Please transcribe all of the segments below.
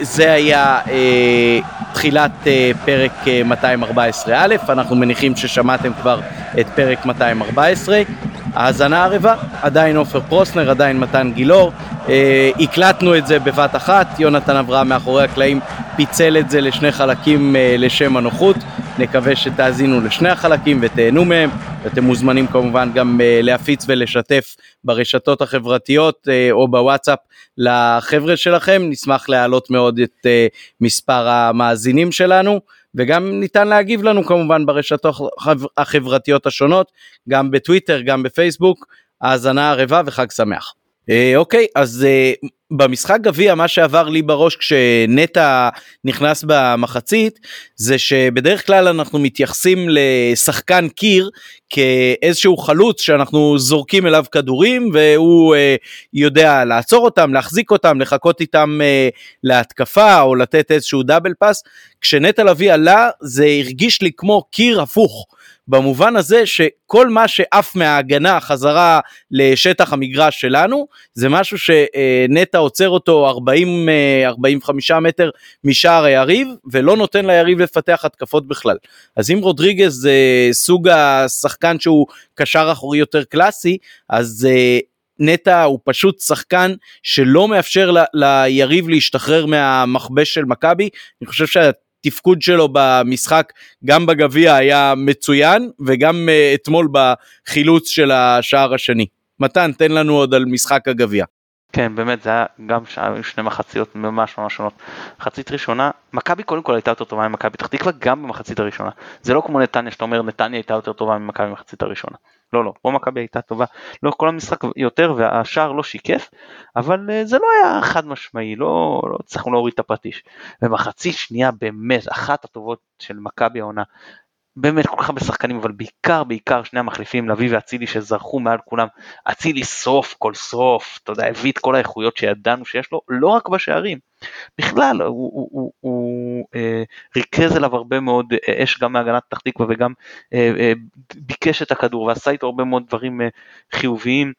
זה היה תחילת פרק 214 א', אנחנו מניחים ששמעתם כבר את פרק 214, האזנה ערבה, עדיין עופר פרוסנר, עדיין מתן גילור, הקלטנו את זה בבת אחת, יונתן אברהם מאחורי הקלעים פיצל את זה לשני חלקים לשם הנוחות, נקווה שתאזינו לשני החלקים ותהנו מהם, ואתם מוזמנים כמובן גם להפיץ ולשתף ברשתות החברתיות או בוואטסאפ לחבר'ה שלכם, נשמח להעלות מאוד את מספר המאזינים שלנו, וגם ניתן להגיב לנו כמובן ברשתות החברתיות השונות, גם בטוויטר, גם בפייסבוק, האזנה ערבה וחג שמח. אוקיי, אז במשחק גביע מה שעבר לי בראש כשנטע נכנס במחצית, זה שבדרך כלל אנחנו מתייחסים לשחקן קיר כאיזשהו חלוץ שאנחנו זורקים אליו כדורים, והוא יודע לעצור אותם, להחזיק אותם, לחכות איתם להתקפה או לתת איזשהו דאבל פס, כשנטע לביא עלה זה הרגיש לי כמו קיר הפוך, במובן הזה שכל מה שאף מההגנה חזרה לשטח המגרש שלנו, זה משהו שנטע עוצר אותו 40-45 מטר משער היריב, ולא נותן ליריב לפתח התקפות בכלל. אז אם רודריגז זה סוג השחקן שהוא קשר אחורי יותר קלאסי, אז נטע הוא פשוט שחקן שלא מאפשר ליריב להשתחרר מהמחבש של מכבי, אני חושב תפקוד שלו במשחק גם בגביע היה מצוין, וגם אתמול בחילוץ של השער השני. מתן, תן לנו עוד על משחק הגביע. כן, באמת, זה היה גם שני מחציות ממש ממש שונות. מחצית ראשונה, מכבי קודם כל הייתה יותר טובה ממכבי פתח תקווה גם במחצית הראשונה. זה לא כמו נתניה, שאתה אומר נתניה הייתה יותר טובה ממכבי במחצית הראשונה. לא, לא, פה מכבי הייתה טובה, לא כל המשחק יותר, והשער לא שיקף, אבל זה לא היה חד משמעי, לא צריכנו להוריד את הפטיש. ומחצית שנייה באמת, אחת הטובות של מכבי העונה, באמת כל כך בשחקנים, אבל בעיקר שני המחליפים, לביא והצילי שזרחו מעל כולם, הצילי סוף כל סוף, אתה יודע, הביא את כל האיכויות שידענו שיש לו, לא רק בשערים, בכלל, הוא ריכז אליו הרבה מאוד אש גם מהגנת פתח תקווה, וגם ביקש את הכדור, ועשה איתו הרבה מאוד דברים חיוביים,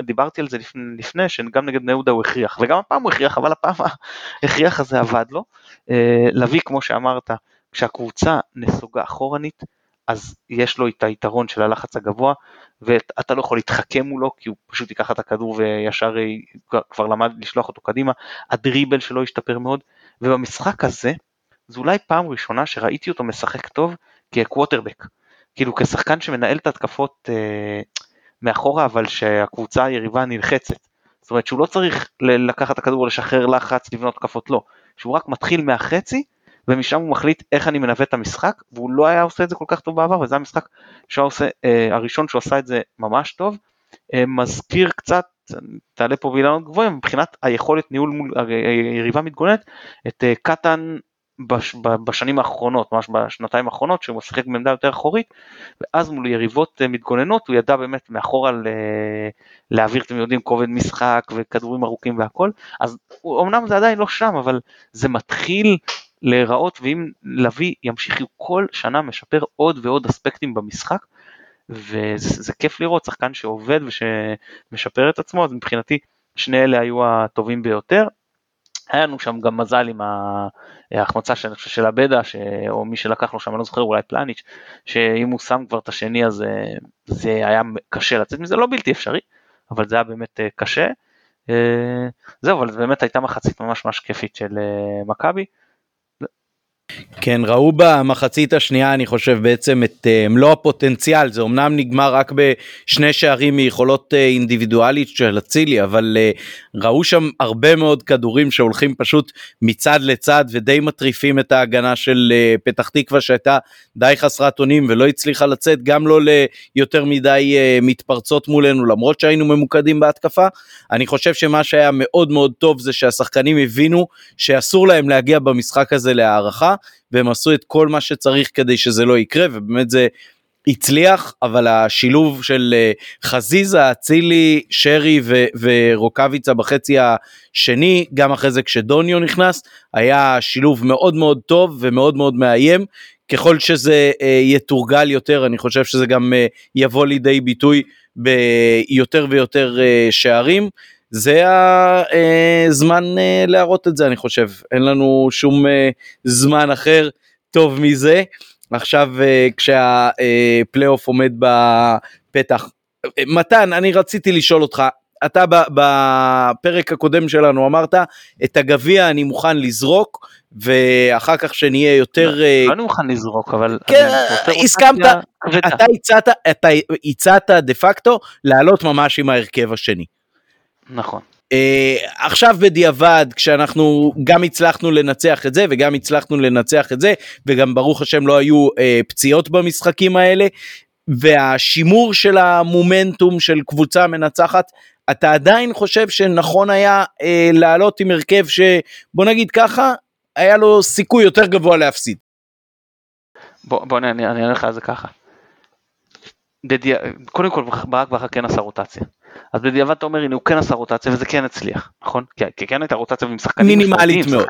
ודיברתי על זה לפני, שגם נגד בני יהודה הוא הכריח, וגם הפעם הוא הכריח, אבל הפעם ההכריח הזה עבד לו, לביא כמו שאמרת, כשהקבוצה נסוגה אחורנית, אז יש לו את היתרון של הלחץ הגבוה, ואתה לא יכול להתחכם מולו, כי הוא פשוט ייקח את הכדור וישר כבר למד לשלוח אותו קדימה, הדריבל שלו השתפר מאוד, ובמשחק הזה, זו אולי פעם ראשונה שראיתי אותו משחק טוב, כקווטרבק, כאילו כשחקן שמנהל את התקפות מאחורה, אבל שהקבוצה היריבה נלחצת, זאת אומרת שהוא לא צריך לקחת הכדור, לשחרר לחץ, לבנות תקפות, לא, שהוא רק מתחיל מהחצי, ומשם הוא מחליט איך אני מנווט את המשחק, והוא לא היה עושה את זה כל כך טוב בעבר, וזה המשחק הראשון שהוא עשה את זה ממש טוב, מזכיר קצת, תעלה פה באילנות גבוהים, מבחינת היכולת ניהול מול היריבה מתגוננת, את קטן בשנים האחרונות, ממש בשנתיים האחרונות, שהוא משחק בעמדה יותר אחורית, ואז מול יריבות מתגוננות, הוא ידע באמת מאחורה להעביר, אתם יודעים, כובד משחק, וכדורים ארוכים והכל, אז אמנם זה עדיין לא שם, אבל זה מתחיל להיראות, ואם לביא ימשיך כל שנה משפר עוד ועוד אספקטים במשחק, וזה כיף לראות, שחקן שעובד ושמשפר את עצמו, אז מבחינתי שני אלה היו הטובים ביותר, היה לנו שם גם מזל עם ההחמצה של הבדע, או מי שלקח לו שם, אני לא זוכר, אולי פלניץ', שאם הוא שם כבר את השני, אז זה היה קשה לצאת מזה, לא בלתי אפשרי, אבל זה היה באמת קשה, זהו, אבל באמת הייתה מחצית ממש ממש כיפית של מכבי, כן, ראו במחצית השנייה אני חושב בעצם את מלוא הפוטנציאל, זה אמנם נגמר רק בשני שערים מיכולות אינדיבידואלית של הצילי, אבל ראו שם הרבה מאוד כדורים שהולכים פשוט מצד לצד ודי מטריפים את ההגנה של פתח תקווה שהייתה די חסרת אונים ולא הצליחה לצאת, גם לא ליותר מדי מתפרצות מולנו למרות שהיינו ממוקדים בהתקפה, אני חושב שמה שהיה מאוד מאוד טוב זה שהשחקנים הבינו שאסור להם להגיע במשחק הזה להערכה, והם עשו את כל מה שצריך כדי שזה לא יקרה, ובאמת זה הצליח, אבל השילוב של חזיזה, הצילי, שרי ורוקביצה בחצי השני, גם אחרי זה כשדוניו נכנס, היה שילוב מאוד מאוד טוב ומאוד מאוד מאיים, ככל שזה יתורגל יותר, אני חושב שזה גם יבוא לידי ביטוי ביותר ויותר שערים, זה הזמן להראות את זה, אני חושב. אין לנו שום זמן אחר טוב מזה. עכשיו כשהפלייאוף עומד בפתח. מתן, אני רציתי לשאול אותך, אתה בפרק הקודם שלנו אמרת, את הגביע אני מוכן לזרוק, ואחר כך שנהיה יותר... אני מוכן לזרוק, אבל... כן, הסכמת, אתה הצעת דה פקטו לעלות ממש עם ההרכב השני. נכון. עכשיו בדיעבד, כשאנחנו גם הצלחנו לנצח את זה, וגם הצלחנו לנצח את זה, וגם ברוך השם לא היו פציעות במשחקים האלה, והשימור של המומנטום של קבוצה מנצחת, אתה עדיין חושב שנכון היה לעלות עם הרכב שבוא נגיד ככה, היה לו סיכוי יותר גבוה להפסיד. בוא אני אלך על זה ככה. קודם כל ברק בחר כן עשה רוטציה. אז בדיעבד אתה אומר, הנה הוא כן עשה רוטציה וזה כן הצליח, נכון? כי כן הייתה רוטציה עם שחקנים. מינימלית מאוד.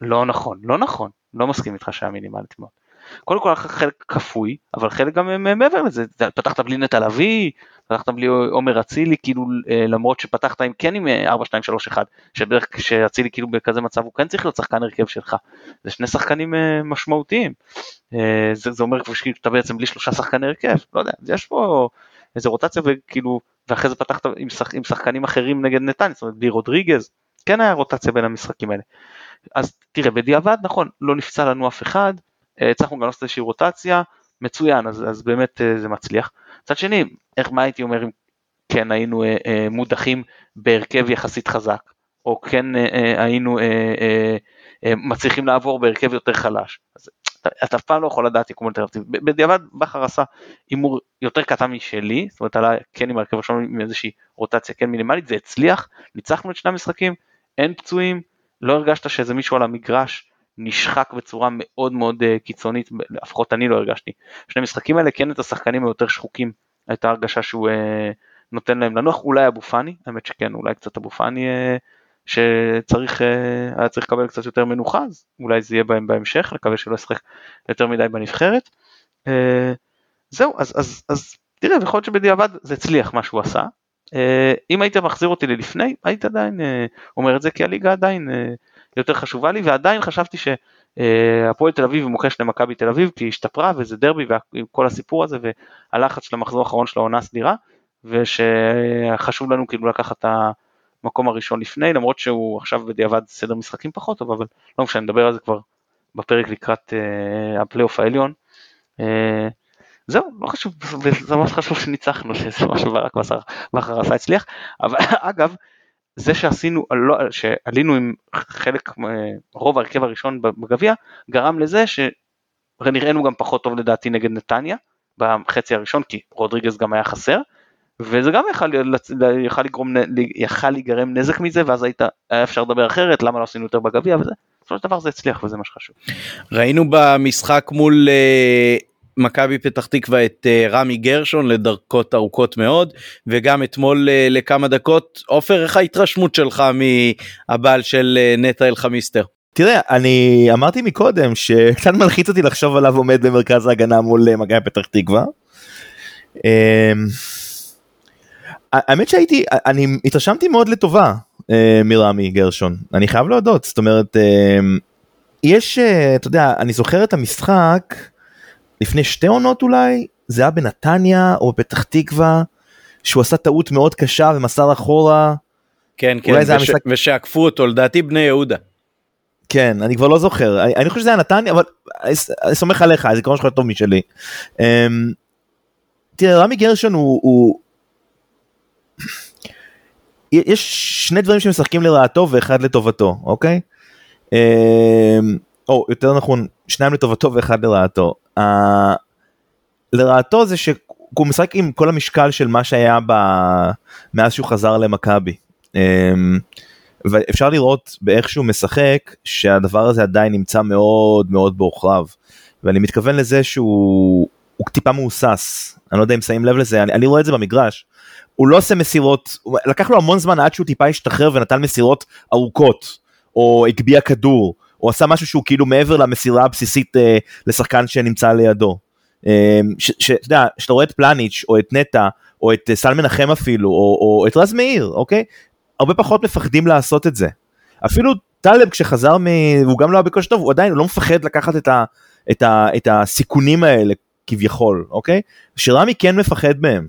לא נכון, לא נכון. לא מסכים איתך שהיה מינימלית מאוד. קודם כל חלק כפוי, אבל חלק גם מעבר לזה, פתחת בלי נטל אבי, פתחת בלי עומר אצילי, כאילו למרות שפתחת עם כן עם 4-2-3-1, שבדרך שאצילי כאילו בכזה מצב, הוא כן צריך להיות שחקן הרכב שלך, זה שני שחקנים משמעותיים, זה אומר כבר שאתה בעצם בלי 3 שחקני הרכב, לא יודע, יש פה איזו רוטציה וכאילו, ואחרי זה פתחת עם שחקנים אחרים נגד נתניה, זאת אומרת בלי רודריגז, כן היה רוטציה בין המשחקים האלה, אז תראה בדיעבד, נכון, לא נפצע לנו אף אחד, צריך גם לעשות איזושהי רוטציה, מצוין, אז באמת זה מצליח. צד שני, מה הייתי אומר אם כן היינו מודחים בהרכב יחסית חזק, או כן היינו מצליחים לעבור בהרכב יותר חלש, אז אתה אף פעם לא יכול לדעת יקום אלטרנטיב, בדיעבד בחר עשה אימור יותר קטן משלי, זאת אומרת עלה כן עם הרכב השם עם איזושהי רוטציה כן מינימלית, זה הצליח, ניצחנו את שני המשחקים, אין פצועים, לא הרגשת שזה מישהו על המגרש, נשחק בצורה מאוד מאוד קיצונית, לפחות אני לא הרגשתי. שני משחקים האלה, כן את השחקנים היותר שחוקים, הייתה הרגשה שהוא נותן להם לנוח, אולי אבו פני, האמת שכן, אולי קצת אבו פני, שצריך, היה צריך לקבל קצת יותר מנוחה, אז אולי זה יהיה בהם בהמשך, לקווה שלא ישחק יותר מדי בנבחרת. זהו, אז תראה, יכול להיות שבדיעבד זה הצליח מה שהוא עשה, אם היית מחזיר אותי ללפני, היית עדיין אומר את זה, כי הליגה עדיין יותר חשובה לי, ועדיין חשבתי שהפועל תל אביב מוקש למכבי תל אביב, כי השתפרה, וזה דרבי, וכל הסיפור הזה, והלחץ של המחזור האחרון של העונה הסדירה, ושחשוב לנו כאילו לקחת את המקום הראשון לפני, למרות שהוא עכשיו בדיעבד סדר משחקים פחות טוב, אבל לא משנה, נדבר על זה כבר בפרק לקראת הפלייאוף העליון, זהו, לא חשוב, זה ממש חשוב שניצחנו, שזה משהו ברק בחר עשה הצליח, אבל אגב, זה שעלינו עם חלק, רוב הרכב הראשון בגביע, גרם לזה שנראינו גם פחות טוב לדעתי נגד נתניה, בחצי הראשון, כי רודריגז גם היה חסר, וזה גם יכל להיגרם נזק מזה, ואז היה אפשר לדבר אחרת, למה לא עשינו יותר בגביע, וזה, כל דבר זה הצליח, וזה מה שחשוב. ראינו במשחק מול... מכבי פתח תקווה את רמי גרשון לדרכות ארוכות מאוד, וגם אתמול לכמה דקות, עופר, איך ההתרשמות שלך מהבעל של נטע אלחמיסטר? תראה, אני אמרתי מקודם שקצת מלחיץ אותי לחשוב עליו עומד במרכז ההגנה מול מכבי פתח תקווה. האמת אני התרשמתי מאוד לטובה מרמי גרשון, אני חייב להודות, זאת אומרת, יש, אתה יודע, אני זוכר את המשחק, לפני 2 עונות אולי, זה היה בנתניה או בפתח תקווה, שהוא עשה טעות מאוד קשה ומסר אחורה. כן, כן, ושעקפו אותו, לדעתי בני יהודה. כן, אני כבר לא זוכר, אני חושב שזה היה נתניה, אבל אני סומך עליך, הזיכרון שלך טוב משלי. תראה, רמי גרשון הוא... יש 2 דברים שמשחקים לרעתו ואחד לטובתו, אוקיי? או יותר נכון, 2 לטובתו ואחד לרעתו. לרעתו זה שהוא משחק עם כל המשקל של מה שהיה מאז שהוא חזר למכבי, ואפשר לראות באיך שהוא משחק שהדבר הזה עדיין נמצא מאוד מאוד באוכריו, ואני מתכוון לזה שהוא טיפה מאוסס, אני לא יודע אם שמים לב לזה, אני רואה את זה במגרש, הוא לא עושה מסירות, לקח לו המון זמן עד שהוא טיפה השתחרר ונתן מסירות ארוכות או הגביע כדור או עשה משהו שהוא כאילו מעבר למסירה הבסיסית לשחקן שנמצא לידו. שאתה רואה את פלניץ' או את נטה, או את סל מנחם אפילו, או את רז מאיר, אוקיי? הרבה פחות מפחדים לעשות את זה. אפילו טלב כשחזר, הוא גם לא היה בקושי טוב, הוא עדיין לא מפחד לקחת את הסיכונים האלה כביכול, אוקיי? שרמי כן מפחד מהם.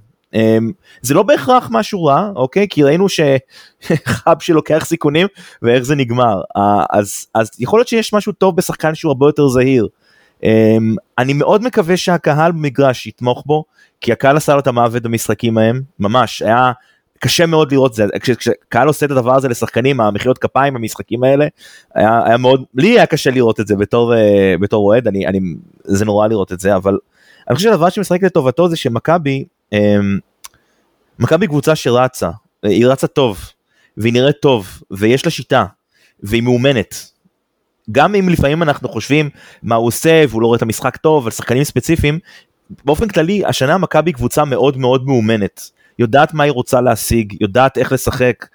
זה לא בהכרח משהו רע, אוקיי? כי ראינו שחב שלוקח סיכונים, ואיך זה נגמר. אז יכול להיות שיש משהו טוב בשחקן שהוא הרבה יותר זהיר. אני מאוד מקווה שהקהל במגרש יתמוך בו, כי הקהל עשה לו את המוות במשחקים ההם, ממש, היה קשה מאוד לראות זה, כשקהל עושה את הדבר הזה לשחקנים, המחיאות כפיים במשחקים האלה, היה מאוד, לי היה קשה לראות את זה בתור רועד, זה נורא לראות את זה, אבל אני חושב שהדבר שמשחק לטובתו זה שמכבי קבוצה שרצה, היא רצה טוב, והיא נראית טוב, ויש לה שיטה, והיא מאומנת, גם אם לפעמים אנחנו חושבים מה הוא עושה, והוא לא רואה את המשחק טוב, על שחקנים ספציפיים, באופן כללי, השנה מכבי קבוצה מאוד מאוד מאומנת, יודעת מה היא רוצה להשיג, יודעת איך לשחק,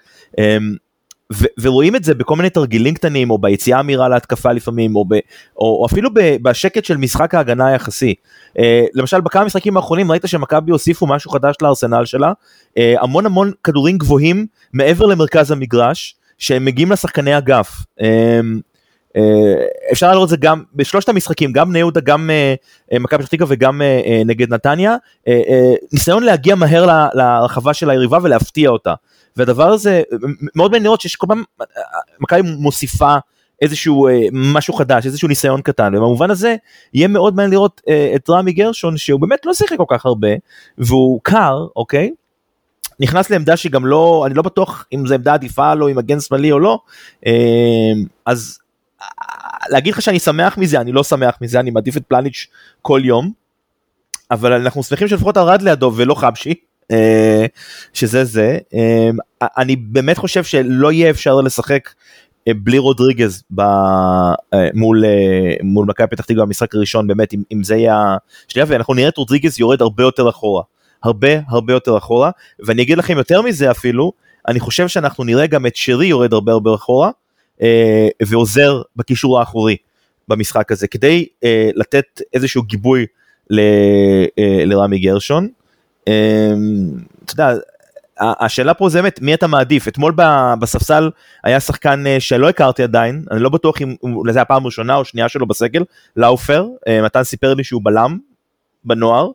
ורואים את זה בכל מיני תרגילים קטנים, או ביציאה מהירה להתקפה לפעמים, או אפילו בשקט של משחק ההגנה היחסי. למשל, בכמה משחקים האחרונים, ראית שמכבי הוסיפו משהו חדש לארסנל שלה, המון המון כדורים גבוהים, מעבר למרכז המגרש, שהם מגיעים לשחקני אגף. אפשר לראות זה גם בשלושת המשחקים, גם בני יהודה, גם מכבי פתח תקווה וגם נגד נתניה, ניסיון להגיע מהר לרחבה של היריבה ולהפתיע אותה, והדבר הזה מאוד מעניין לראות שיש כל פעם מכבי מוסיפה איזשהו משהו חדש, איזשהו ניסיון קטן, ובמובן הזה יהיה מאוד מעניין לראות את רמי גרשון, שהוא באמת לא שיחק כל כך הרבה והוא קר, אוקיי? נכנס לעמדה שגם לא, אני לא בטוח אם זה עמדה עדיפה לו, אם הגן שמאלי או לא, אז להגיד לך שאני שמח מזה, אני לא שמח מזה, אני מעדיף את פלניץ' כל יום, אבל אנחנו שמחים שלפחות ארד לידו ולא חבשי, שזה זה, אני באמת חושב שלא יהיה אפשר לשחק בלי רודריגז מול מכבי פתח תקווה במשחק הראשון, באמת אם זה יהיה השנייה, ואנחנו נראה את רודריגז יורד הרבה יותר אחורה, הרבה הרבה יותר אחורה, ואני אגיד לכם יותר מזה אפילו, אני חושב שאנחנו נראה גם את שרי יורד הרבה הרבה אחורה, ועוזר בקישור האחורי במשחק הזה, כדי לתת איזשהו גיבוי לרמי גרשון. אתה יודע, השאלה פה זה באמת, מי אתה מעדיף? אתמול בספסל היה שחקן שלא הכרתי עדיין, אני לא בטוח אם זה הפעם ראשונה או שנייה שלו בסגל, לאופר, מתן סיפר לי שהוא בלם בנוער,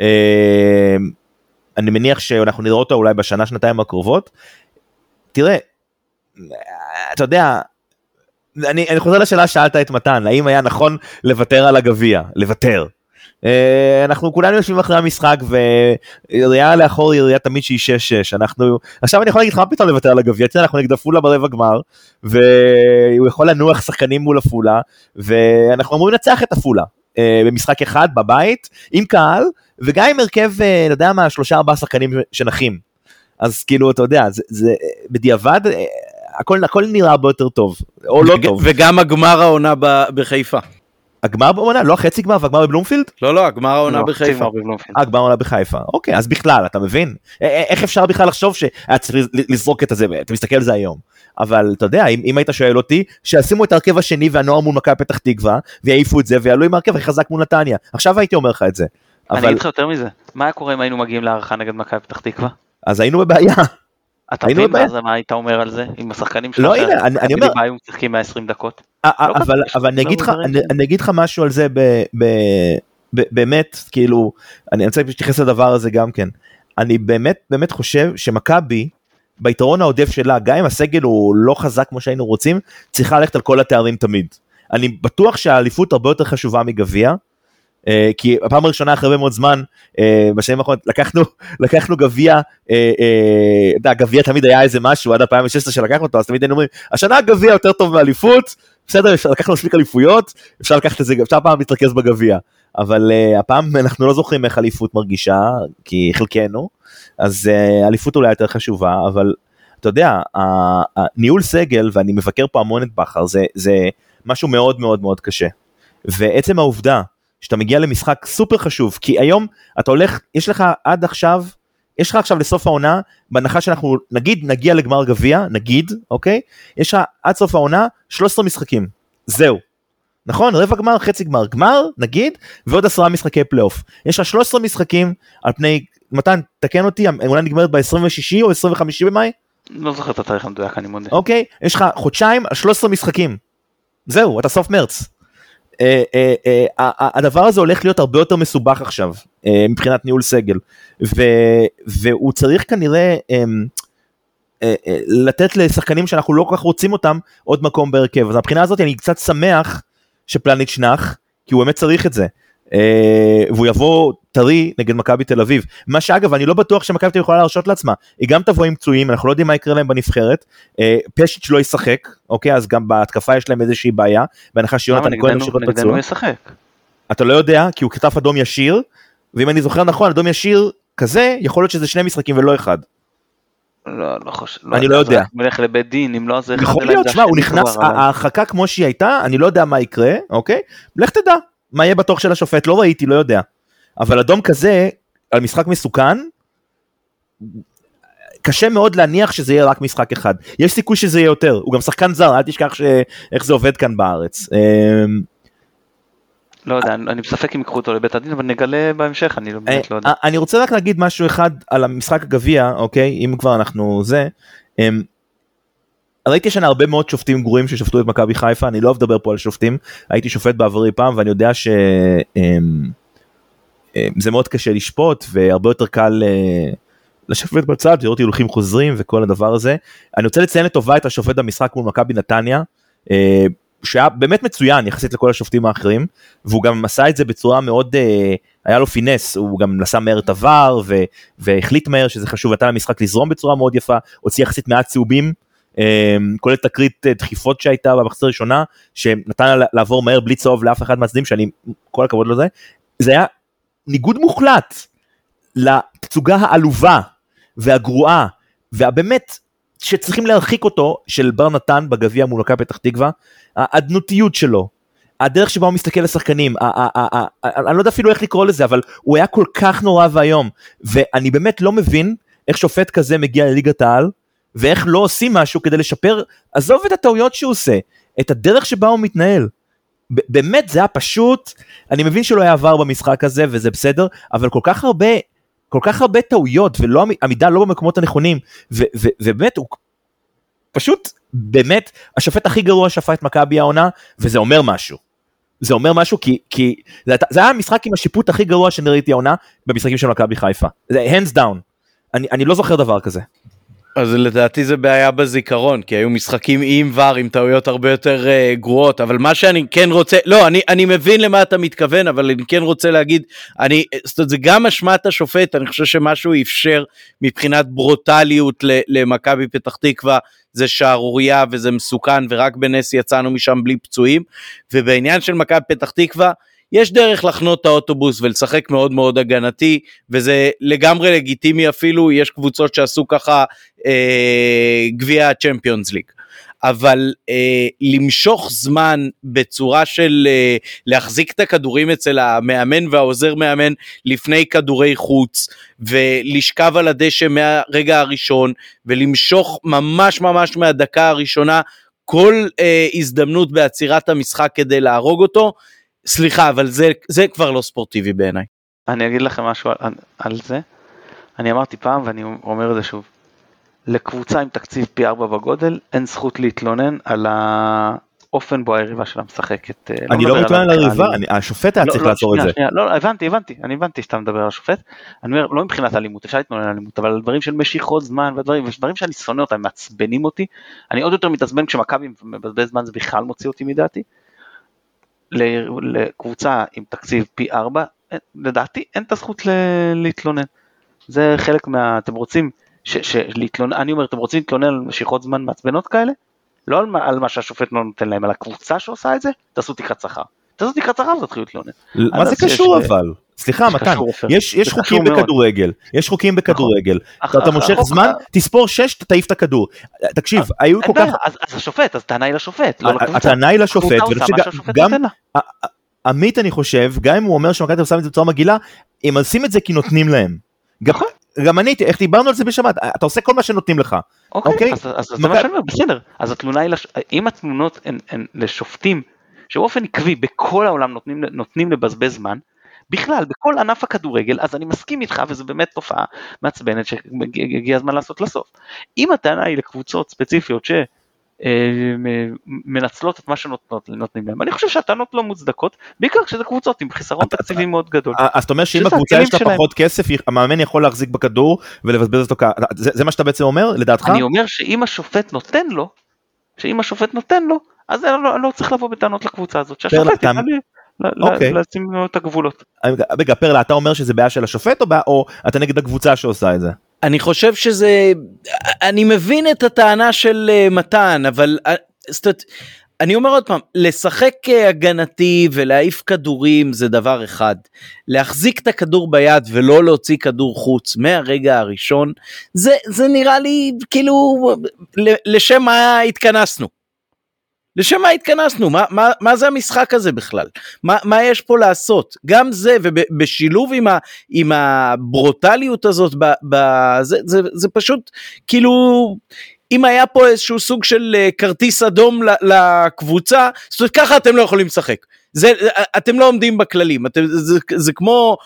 אני מניח שאנחנו נראה אותו אולי בשנה, שנתיים הקרובות. תראה, אתה יודע, אני חוזר לשאלה, שאלת את מתן, האם היה נכון לוותר על הגביע, לוותר? אנחנו כולנו יושבים אחרי המשחק, ויריעה לאחור היא יריעה תמיד שהיא 6-6, אנחנו, עכשיו אני יכול להגיד לך פתאום לוותר על הגביע, אנחנו נגד הפולה ברבע גמר, והוא יכול לנוח שחקנים מול הפולה, ואנחנו אמורים לנצח את הפולה, במשחק אחד, בבית, עם קהל, וגם עם הרכב, אני יודע מה, 3-4 שחקנים שנחים, אז כאילו, אתה יודע, זה בדיעבד, הכל נראה ביותר טוב, או לא טוב. וגם הגמר העונה בחיפה. הגמר העונה? לא החצי גמר והגמר בבלומפילד? לא, הגמר העונה בחיפה. הגמר העונה בחיפה, אוקיי, אז בכלל, אתה מבין? איך אפשר בכלל לחשוב שצריך לזרוק את זה, אתה מסתכל על זה היום. אבל אתה יודע, אם היית שואל אותי, שישימו את הרכב השני והנוער מול מכבי פתח תקווה, ויעיפו את זה, ויעלו עם הרכב הכי חזק מול נתניה. עכשיו הייתי אומר לך את זה. אני אגיד לך יותר מזה. מה קורה אם היינו מגיעים להערכה נגד מכבי פתח תקווה? אז היינו בבעיה. אתה מבין מה היית אומר על זה? עם השחקנים שלך? לא, הנה, אני אומר... הם משחקים 120 דקות. אבל אני אגיד לך משהו על זה באמת, כאילו, אני רוצה להתייחס לדבר הזה גם כן. אני באמת חושב שמכבי, ביתרון העודף שלה, גם אם הסגל הוא לא חזק כמו שהיינו רוצים, צריכה ללכת על כל התארים תמיד. אני בטוח שהאליפות הרבה יותר חשובה מגביע, כי הפעם הראשונה אחרי הרבה מאוד זמן, בשנים האחרונות, לקחנו גביע, גביע תמיד היה איזה משהו, עד 2016 שלקחנו אותו, אז תמיד היינו אומרים, השנה הגביע יותר טוב מהאליפות, בסדר, לקחנו מספיק אליפויות, אפשר לקחת את זה, אפשר פעם להתרכז בגביע, אבל הפעם אנחנו לא זוכרים איך אליפות מרגישה, כי חלקנו, אז אליפות אולי יותר חשובה, אבל אתה יודע, ניהול סגל, ואני מבקר פה המון את בחר, זה משהו מאוד מאוד מאוד קשה, ועצם העובדה, שאתה מגיע למשחק סופר חשוב, כי היום אתה הולך, יש לך עכשיו לסוף העונה, בהנחה שאנחנו נגיע לגמר גביע, אוקיי? יש לך עד סוף העונה 13 משחקים, זהו. נכון? רבע גמר, חצי גמר, ועוד 10 משחקי פלייאוף. יש לך 13 משחקים על פני מתן, תקן אותי, אולי נגמרת ב-26 או 25 במאי? לא זוכר את התאריך המדויק, אני מודה. אוקיי, יש לך חודשיים, 13 משחקים. זהו, אתה סוף מרץ. הדבר הזה הולך להיות הרבה יותר מסובך עכשיו, מבחינת ניהול סגל, והוא צריך כנראה לתת לשחקנים שאנחנו לא כל כך רוצים אותם, עוד מקום בהרכב. אז מבחינה הזאת אני קצת שמח שפלניץ' נח, כי הוא באמת צריך את זה. והוא יבוא טרי נגד מכבי תל אביב, מה שאגב אני לא בטוח שמכבי תל אביב יכולה להרשות לעצמה, היא גם תבוא עם פצועים, אנחנו לא יודעים מה יקרה להם בנבחרת, פשיץ' לא ישחק, אוקיי, אז גם בהתקפה יש להם איזושהי בעיה, בהנחה שיונתן כהן ימשיך להיות פצוע, אתה לא יודע, כי הוא כתף אדום ישיר, ואם אני זוכר נכון, אדום ישיר כזה, יכול להיות שזה שני משחקים ולא אחד, לא חושב, אני לא יודע, מלך לבית דין, אם לא זה יכול להיות, שמה, הוא נכנס, ההרחקה כמו שהיא הייתה, אני לא יודע מה יקרה, אוקיי, לך תדע מה יהיה בתוך של השופט, לא ראיתי, לא יודע. אבל אדום כזה, על משחק מסוכן, קשה מאוד להניח שזה יהיה רק משחק אחד. יש סיכוי שזה יהיה יותר, הוא גם שחקן זר, אל תשכח איך זה עובד כאן בארץ. לא יודע, אני מספק אם יקחו אותו לבית הדין, אבל נגלה בהמשך, אני באמת לא יודע. אני רוצה רק להגיד משהו אחד על המשחק הגביע, אוקיי, אם כבר אנחנו זה, ראיתי שנה הרבה מאוד שופטים גרועים ששופטו את מכבי חיפה, אני לא אוהב לדבר פה על שופטים, הייתי שופט בעברי פעם, ואני יודע שזה מאוד קשה לשפוט, והרבה יותר קל לשפט בצד, לראות הילוכים חוזרים וכל הדבר הזה. אני רוצה לציין לטובה את השופט במשחק מול מכבי נתניה, שהיה באמת מצוין יחסית לכל השופטים האחרים, והוא גם עשה את זה בצורה מאוד, היה לו פינס, הוא גם נסע מהר את עבר, והחליט מהר שזה חשוב, נתן למשחק לזרום בצורה מאוד יפה, הוציא יחסית מעט צהובים, כולל תקרית דחיפות שהייתה במחצית הראשונה, שנתן לעבור מהר בלי צהוב לאף אחד מהצדדים, שאני, כל הכבוד לו זה, זה היה ניגוד מוחלט לתצוגה העלובה והגרועה, והבאמת שצריכים להרחיק אותו, של בר נתן בגביע מול מכבי פתח תקווה, האדנותיות שלו, הדרך שבה הוא מסתכל לשחקנים, אני לא יודע אפילו איך לקרוא לזה, אבל הוא היה כל כך נורא והיום, ואני באמת לא מבין איך שופט כזה מגיע לליגת העל, ואיך לא עושים משהו כדי לשפר, עזוב את הטעויות שהוא עושה, את הדרך שבה הוא מתנהל, באמת זה היה פשוט, אני מבין שלא היה עבר במשחק הזה, וזה בסדר, אבל כל כך הרבה טעויות, ולא עמידה לא במקומות הנכונים, ובאמת הוא, פשוט, באמת, השופט הכי גרוע שפט מכבי העונה, וזה אומר משהו, כי זה היה המשחק עם השיפוט הכי גרוע שנראיתי העונה, במשחקים של מכבי חיפה, זה hands down, אני לא זוכר דבר כזה, אז לדעתי זה בעיה בזיכרון, כי היו משחקים עם ור, עם טעויות הרבה יותר גרועות, אבל מה שאני כן רוצה, לא, אני מבין למה אתה מתכוון, אבל אני כן רוצה להגיד, זאת אומרת, זה גם אשמת השופט, אני חושב שמשהו אפשר מבחינת ברוטליות למכבי פתח תקווה, זה שערוריה וזה מסוכן, ורק בנס יצאנו משם בלי פצועים, ובעניין של מכבי פתח תקווה, יש דרך לחנות את האוטובוס ולשחק מאוד מאוד הגנתי, וזה לגמרי לגיטימי אפילו, יש קבוצות שעשו ככה גביע הצ'מפיונס ליג. אבל למשוך זמן בצורה של להחזיק את הכדורים אצל המאמן והעוזר מאמן לפני כדורי חוץ, ולשכב על הדשא מהרגע הראשון, ולמשוך ממש מהדקה הראשונה, כל הזדמנות בעצירת המשחק כדי להרוג אותו, סליחה, אבל זה כבר לא ספורטיבי בעיניי. אני אגיד לכם משהו על זה. אני אמרתי פעם, ואני אומר את זה שוב, לקבוצה עם תקציב פי 4 בגודל, אין זכות להתלונן על האופן בו היריבה שלה משחקת. אני לא מתלונן על היריבה, השופט היה צריך לעצור את זה. לא, הבנתי שאתה מדבר על השופט. אני אומר, לא מבחינת אלימות, אפשר להתלונן על אלימות, אבל דברים של משיכות זמן, ודברים שאני שונא אותם, מעצבנים אותי. אני עוד יותר מתעצבן כשמכבי מבזבז זמן, זה בכלל מוציא אותי מדעתי. לקבוצה עם תקציב פי 4, לדעתי אין את הזכות להתלונן. זה חלק מה... אתם רוצים להתלונן, אני אומר, אתם רוצים להתלונן על משיכות זמן מעצבנות כאלה? לא על מה שהשופט לא נותן להם, על הקבוצה שעושה את זה, תעשו תקרת שכר. ותתחילו להתלונן. מה זה קשור אבל? סליחה, מתן, יש חוקים בכדורגל, אתה מושך זמן, תספור 6, תעיף את הכדור. תקשיב, היו כל כך... אז השופט, אז טענה היא לשופט. הטענה היא לשופט, עמית אני חושב, גם אם הוא אומר שמכבי עושים את זה בצורה מגעילה, הם עושים את זה כי נותנים להם. גם אני, איך דיברנו על זה בשבת, אתה עושה כל מה שנותנים לך. אוקיי, אז זה מה שאני אומר, בסדר. אז התלונה היא, אם התלונות הן לשופטים, שבאופן עקבי בכל העולם נותנים לבזבז זמן, בכלל, בכל ענף הכדורגל, אז אני מסכים איתך, וזו באמת תופעה מעצבנת שהגיע הזמן לעשות לסוף. אם הטענה היא לקבוצות ספציפיות שמנצלות את מה שנותנים להם, אני חושב שהטענות לא מוצדקות, בעיקר כשזה קבוצות עם חיסרון תקציבי מאוד גדול. אז זאת אומרת שאם הקבוצה יש לה פחות כסף, המאמן יכול להחזיק בכדור ולבזבז אותו, זה מה שאתה בעצם אומר, לדעתך? אני אומר שאם השופט נותן לו, אז אני לא צריך לבוא בטענות לקבוצה הזאת, שהשופט יתן לי לשים את הגבולות. רגע, פרלה, אתה אומר שזה בעיה של השופט, או אתה נגד הקבוצה שעושה את זה? אני חושב שזה, אני מבין את הטענה של מתן, אבל אני אומר עוד פעם, לשחק הגנתי ולהעיף כדורים זה דבר אחד, להחזיק את הכדור ביד ולא להוציא כדור חוץ מהרגע הראשון, זה נראה לי כאילו, לשם מה התכנסנו? לשם מה התכנסנו? מה זה המשחק הזה בכלל? מה יש פה לעשות? גם זה, ובשילוב עם הברוטליות הזאת, זה פשוט, כאילו, אם היה פה איזשהו סוג של כרטיס אדום לקבוצה, זאת אומרת, ככה אתם לא יכולים לשחק. אתם לא עומדים בכללים. זה כמו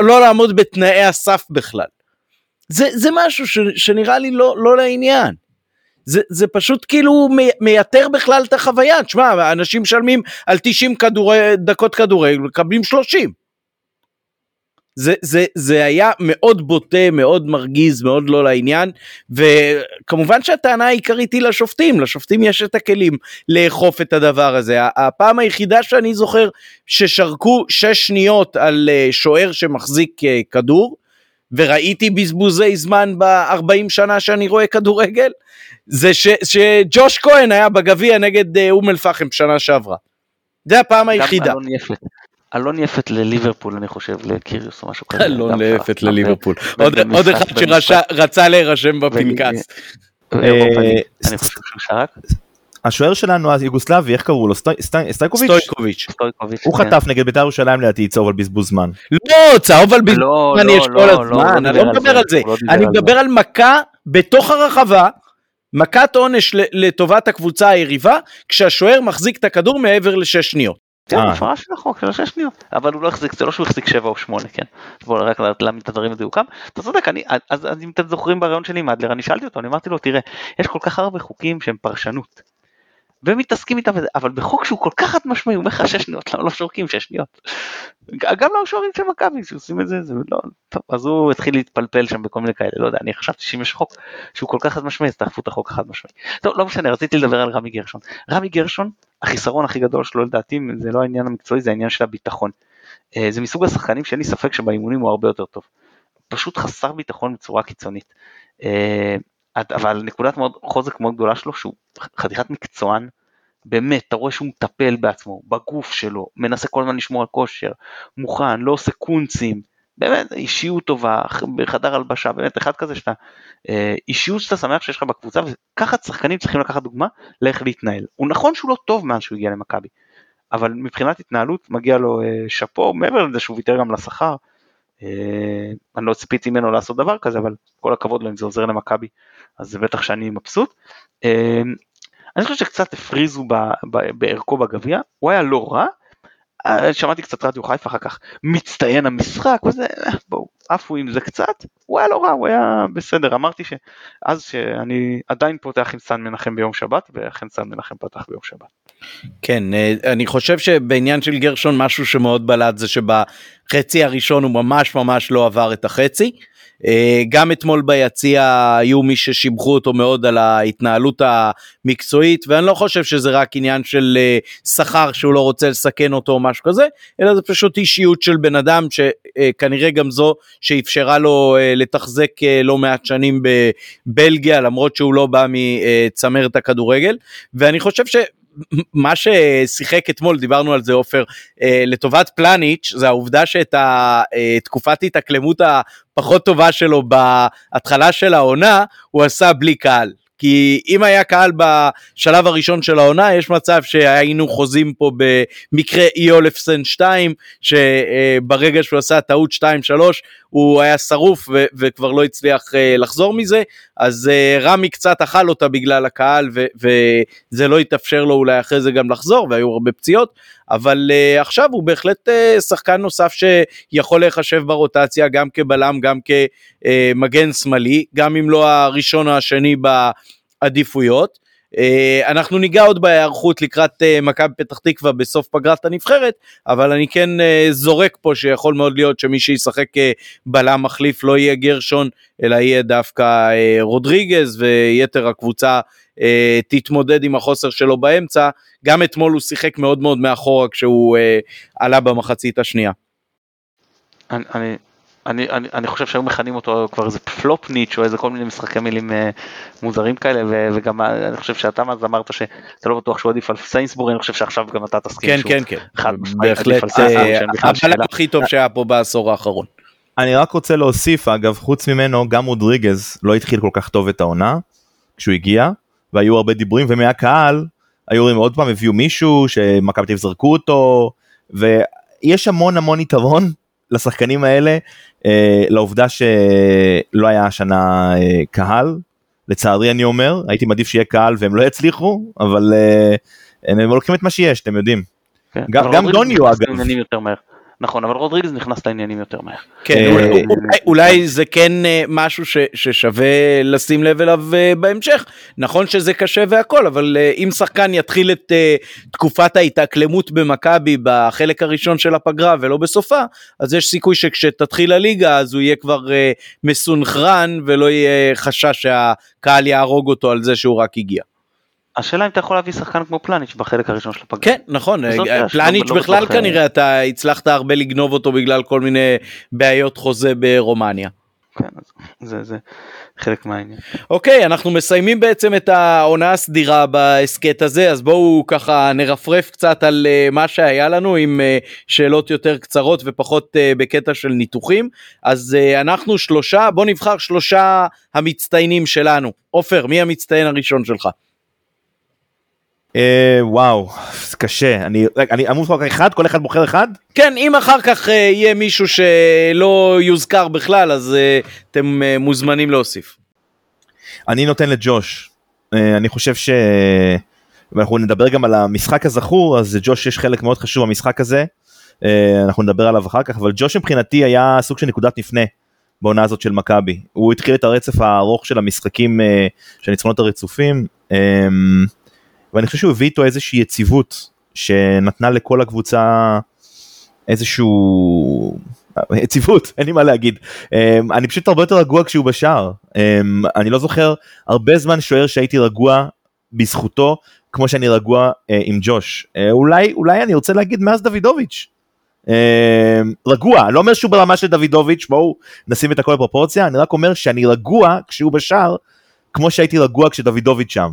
לא לעמוד בתנאי הסף בכלל. זה משהו שנראה לי לא לעניין. זה פשוט כאילו מייתר בכלל את החוויה, תשמע, אנשים משלמים על 90 דקות כדורגל, מקבלים 30. זה היה מאוד בוטה, מאוד מרגיז, מאוד לא לעניין, וכמובן שהטענה העיקרית היא לשופטים, לשופטים יש את הכלים לאכוף את הדבר הזה, הפעם היחידה שאני זוכר ששרקו 6 שניות על שוער שמחזיק כדור, וראיתי בזבוזי זמן ב-40 שנה שאני רואה כדורגל, זה שג'וש כהן היה בגביע נגד אומל פחם שנה שעברה. זה הפעם היחידה. אלון יפת לליברפול, אני חושב, לקיריוס או משהו כזה. אלון יפת לליברפול. עוד אחד שרצה להירשם בפנקס. אני חושב שרק. השוער שלנו, יוגוסלבי, איך קראו לו? סטויקוביץ'. הוא חטף נגד בית"ר ירושלים לדעתי צהוב על בזבוז זמן. לא, צהוב על בזבוז זמן יש כל הזמן, אני לא מדבר על זה. אני מדבר על מכה בתוך הרחבה, מכת עונש לטובת הקבוצה היריבה, כשהשוער מחזיק את הכדור מעבר ל6 שניות. כן, הפרה של החוק, של 6 שניות. אבל הוא לא החזיק, זה לא שהוא החזיק 7 או 8, כן. בואו רק להעמיד את הדברים הזה, הוא קם. אתה צודק, אז אם אתם זוכרים בראיון שלי עם אדלר, אני שאלתי אותו, אני אמרתי לו, תראה, יש כל כך הרבה חוקים שהם פרשנות, ומתעסקים איתם, אבל בחוק שהוא כל כך עד משמעי, הוא מחכה 6 שניות, לא שורקים 6 שניות. גם לא שורקים של מכבי, שעושים את זה, זה לא, טוב, אז הוא התחיל להתפלפל שם בכל מיני כאלה, לא יודע, אני חשבתי שאם יש חוק שהוא כל כך עד משמעי, אז תאכפו את החוק אחד משמעי. טוב, לא משנה, רציתי לדבר על רמי גרשון. רמי גרשון, החיסרון הכי גדול שלו לדעתי, זה לא העניין המקצועי, זה העניין של הביטחון. זה מסוג השחקנים שאין לי ספק שבאימונים הוא הרבה יותר טוב. פשוט חסר ביטחון בצורה קיצונית. אבל נקודת חוזק מאוד גדולה שלו, שהוא חתיכת מקצוען, באמת, אתה רואה שהוא מטפל בעצמו, בגוף שלו, מנסה כל הזמן לשמור על כושר, מוכן, לא עושה קונצים, באמת, אישיות טובה, בחדר הלבשה, באמת, אחד כזה שאתה, אישיות שאתה שמח שיש לך בקבוצה, וככה שחקנים צריכים לקחת דוגמה, לאיך להתנהל. הוא נכון שהוא לא טוב מאז שהוא הגיע למכבי, אבל מבחינת התנהלות, מגיע לו שפו, מעבר לזה שהוא ויתר גם לשכר, אני לא ציפיתי ממנו לעשות דבר כזה, אבל כל הכבוד לו, אם זה עוזר למכבי, אז זה בטח שאני מבסוט. אני חושב שקצת הפריזו בערכו בגביע, הוא היה לא רע, שמעתי קצת רדיו חיפה אחר כך, מצטיין המשחק, וזה, בואו, עפו עם זה קצת, הוא היה לא רע, הוא היה בסדר, אמרתי שאז שאני עדיין פותח עם סן מנחם ביום שבת, ואכן סן מנחם פתח ביום שבת. כן, אני חושב שבעניין של גרשון, משהו שמאוד בלט זה שבחצי הראשון הוא ממש לא עבר את החצי, גם אתמול ביציע היו מי ששיבחו אותו מאוד על ההתנהלות המקצועית, ואני לא חושב שזה רק עניין של שכר שהוא לא רוצה לסכן אותו או משהו כזה, אלא זה פשוט אישיות של בן אדם שכנראה גם זו שאפשרה לו לתחזק לא מעט שנים בבלגיה, למרות שהוא לא בא מצמרת הכדורגל, ואני חושב מה ששיחק אתמול, דיברנו על זה אופר, לטובת פלניץ', זה העובדה שאת תקופת התאקלמות הפחות טובה שלו בהתחלה של העונה, הוא עשה בלי קהל. כי אם היה קהל בשלב הראשון של העונה, יש מצב שהיינו חוזים פה במקרה איולפסן 2, שברגע שהוא עשה טעות 2-3, הוא היה שרוף וכבר לא הצליח לחזור מזה, אז רמי קצת אכל אותה בגלל הקהל, וזה לא התאפשר לו אולי אחרי זה גם לחזור, והיו הרבה פציעות, אבל עכשיו הוא בהחלט שחקן נוסף שיכול להיחשב ברוטציה, גם כבלם, גם כמגן שמאלי, גם אם לא הראשון או השני בעדיפויות. אנחנו ניגע עוד בהיערכות לקראת מכבי פתח תקווה בסוף פגרת הנבחרת, אבל אני כן זורק פה שיכול מאוד להיות שמי שישחק בלם מחליף לא יהיה גרשון, אלא יהיה דווקא רודריגז, ויתר הקבוצה תתמודד עם החוסר שלו באמצע. גם אתמול הוא שיחק מאוד מאוד מאחורה כשהוא עלה במחצית השנייה. אני חושב שהיו מכנים אותו כבר איזה פלופניץ' או איזה כל מיני משחקי מילים מוזרים כאלה, וגם אני חושב שאתה אז אמרת שאתה לא בטוח שהוא עדיף על סיינסבורג, אני חושב שעכשיו גם אתה תסכים. כן, בהחלט, הבלם הכי טוב שהיה פה בעשור האחרון. אני רק רוצה להוסיף, אגב, חוץ ממנו, גם רודריגז לא התחיל כל כך טוב את העונה, כשהוא הגיע, והיו הרבה דיברים, ומהקהל, היו רואים עוד פעם, הביאו מישהו שמכבי תל אביב זרקו אותו, ויש המון יתרון לשחקנים האלה, לעובדה שלא היה השנה קהל, לצערי אני אומר, הייתי מעדיף שיהיה קהל והם לא יצליחו, אבל הם לוקחים את מה שיש, אתם יודעים. גם דוניו אגב. נכון, אבל רודריגז נכנס לעניינים יותר מהר. כן, אולי זה כן משהו ששווה לשים לב אליו בהמשך. נכון שזה קשה והכל, אבל אם שחקן יתחיל את תקופת ההתאקלמות במכבי בחלק הראשון של הפגרה ולא בסופה, אז יש סיכוי שכשתתחיל הליגה אז הוא יהיה כבר מסונכרן ולא יהיה חשש שהקהל יהרוג אותו על זה שהוא רק הגיע. השאלה אם אתה יכול להביא שחקן כמו פלניץ' בחלק הראשון של הפגרה. כן, נכון, פלניץ' בכלל כנראה אתה הצלחת הרבה לגנוב אותו בגלל כל מיני בעיות חוזה ברומניה. כן, זה חלק מהעניין. אוקיי, אנחנו מסיימים בעצם את העונה הסדירה בהסקט הזה, אז בואו ככה נרפרף קצת על מה שהיה לנו עם שאלות יותר קצרות ופחות בקטע של ניתוחים. אז אנחנו שלושה, בואו נבחר שלושה המצטיינים שלנו. עופר, מי המצטיין הראשון שלך? וואו, זה קשה. אני אמור לבחור אחד, כל אחד בוחר אחד? כן, אם אחר כך יהיה מישהו שלא יוזכר בכלל, אז אתם מוזמנים להוסיף. אני נותן לג'וש. אני חושב ש... ואנחנו נדבר גם על המשחק הזכור, אז ג'וש יש חלק מאוד חשוב במשחק הזה. אנחנו נדבר עליו אחר כך, אבל ג'וש מבחינתי היה סוג של נקודת מפנה בעונה הזאת של מכבי. הוא התחיל את הרצף הארוך של המשחקים, של ניצחונות הרצופים. ואני חושב שהוא הביא איתו איזושהי יציבות, שנתנה לכל הקבוצה איזשהו... יציבות, אין לי מה להגיד. אני פשוט הרבה יותר רגוע כשהוא בשער. אני לא זוכר הרבה זמן שוער שהייתי רגוע בזכותו, כמו שאני רגוע עם ג'וש. אולי אני רוצה להגיד מאז דוידוביץ'. רגוע, לא אומר שהוא ברמה של דוידוביץ', בואו נשים את הכל בפרופורציה, אני רק אומר שאני רגוע כשהוא בשער, כמו שהייתי רגוע כשדוידוביץ' שם.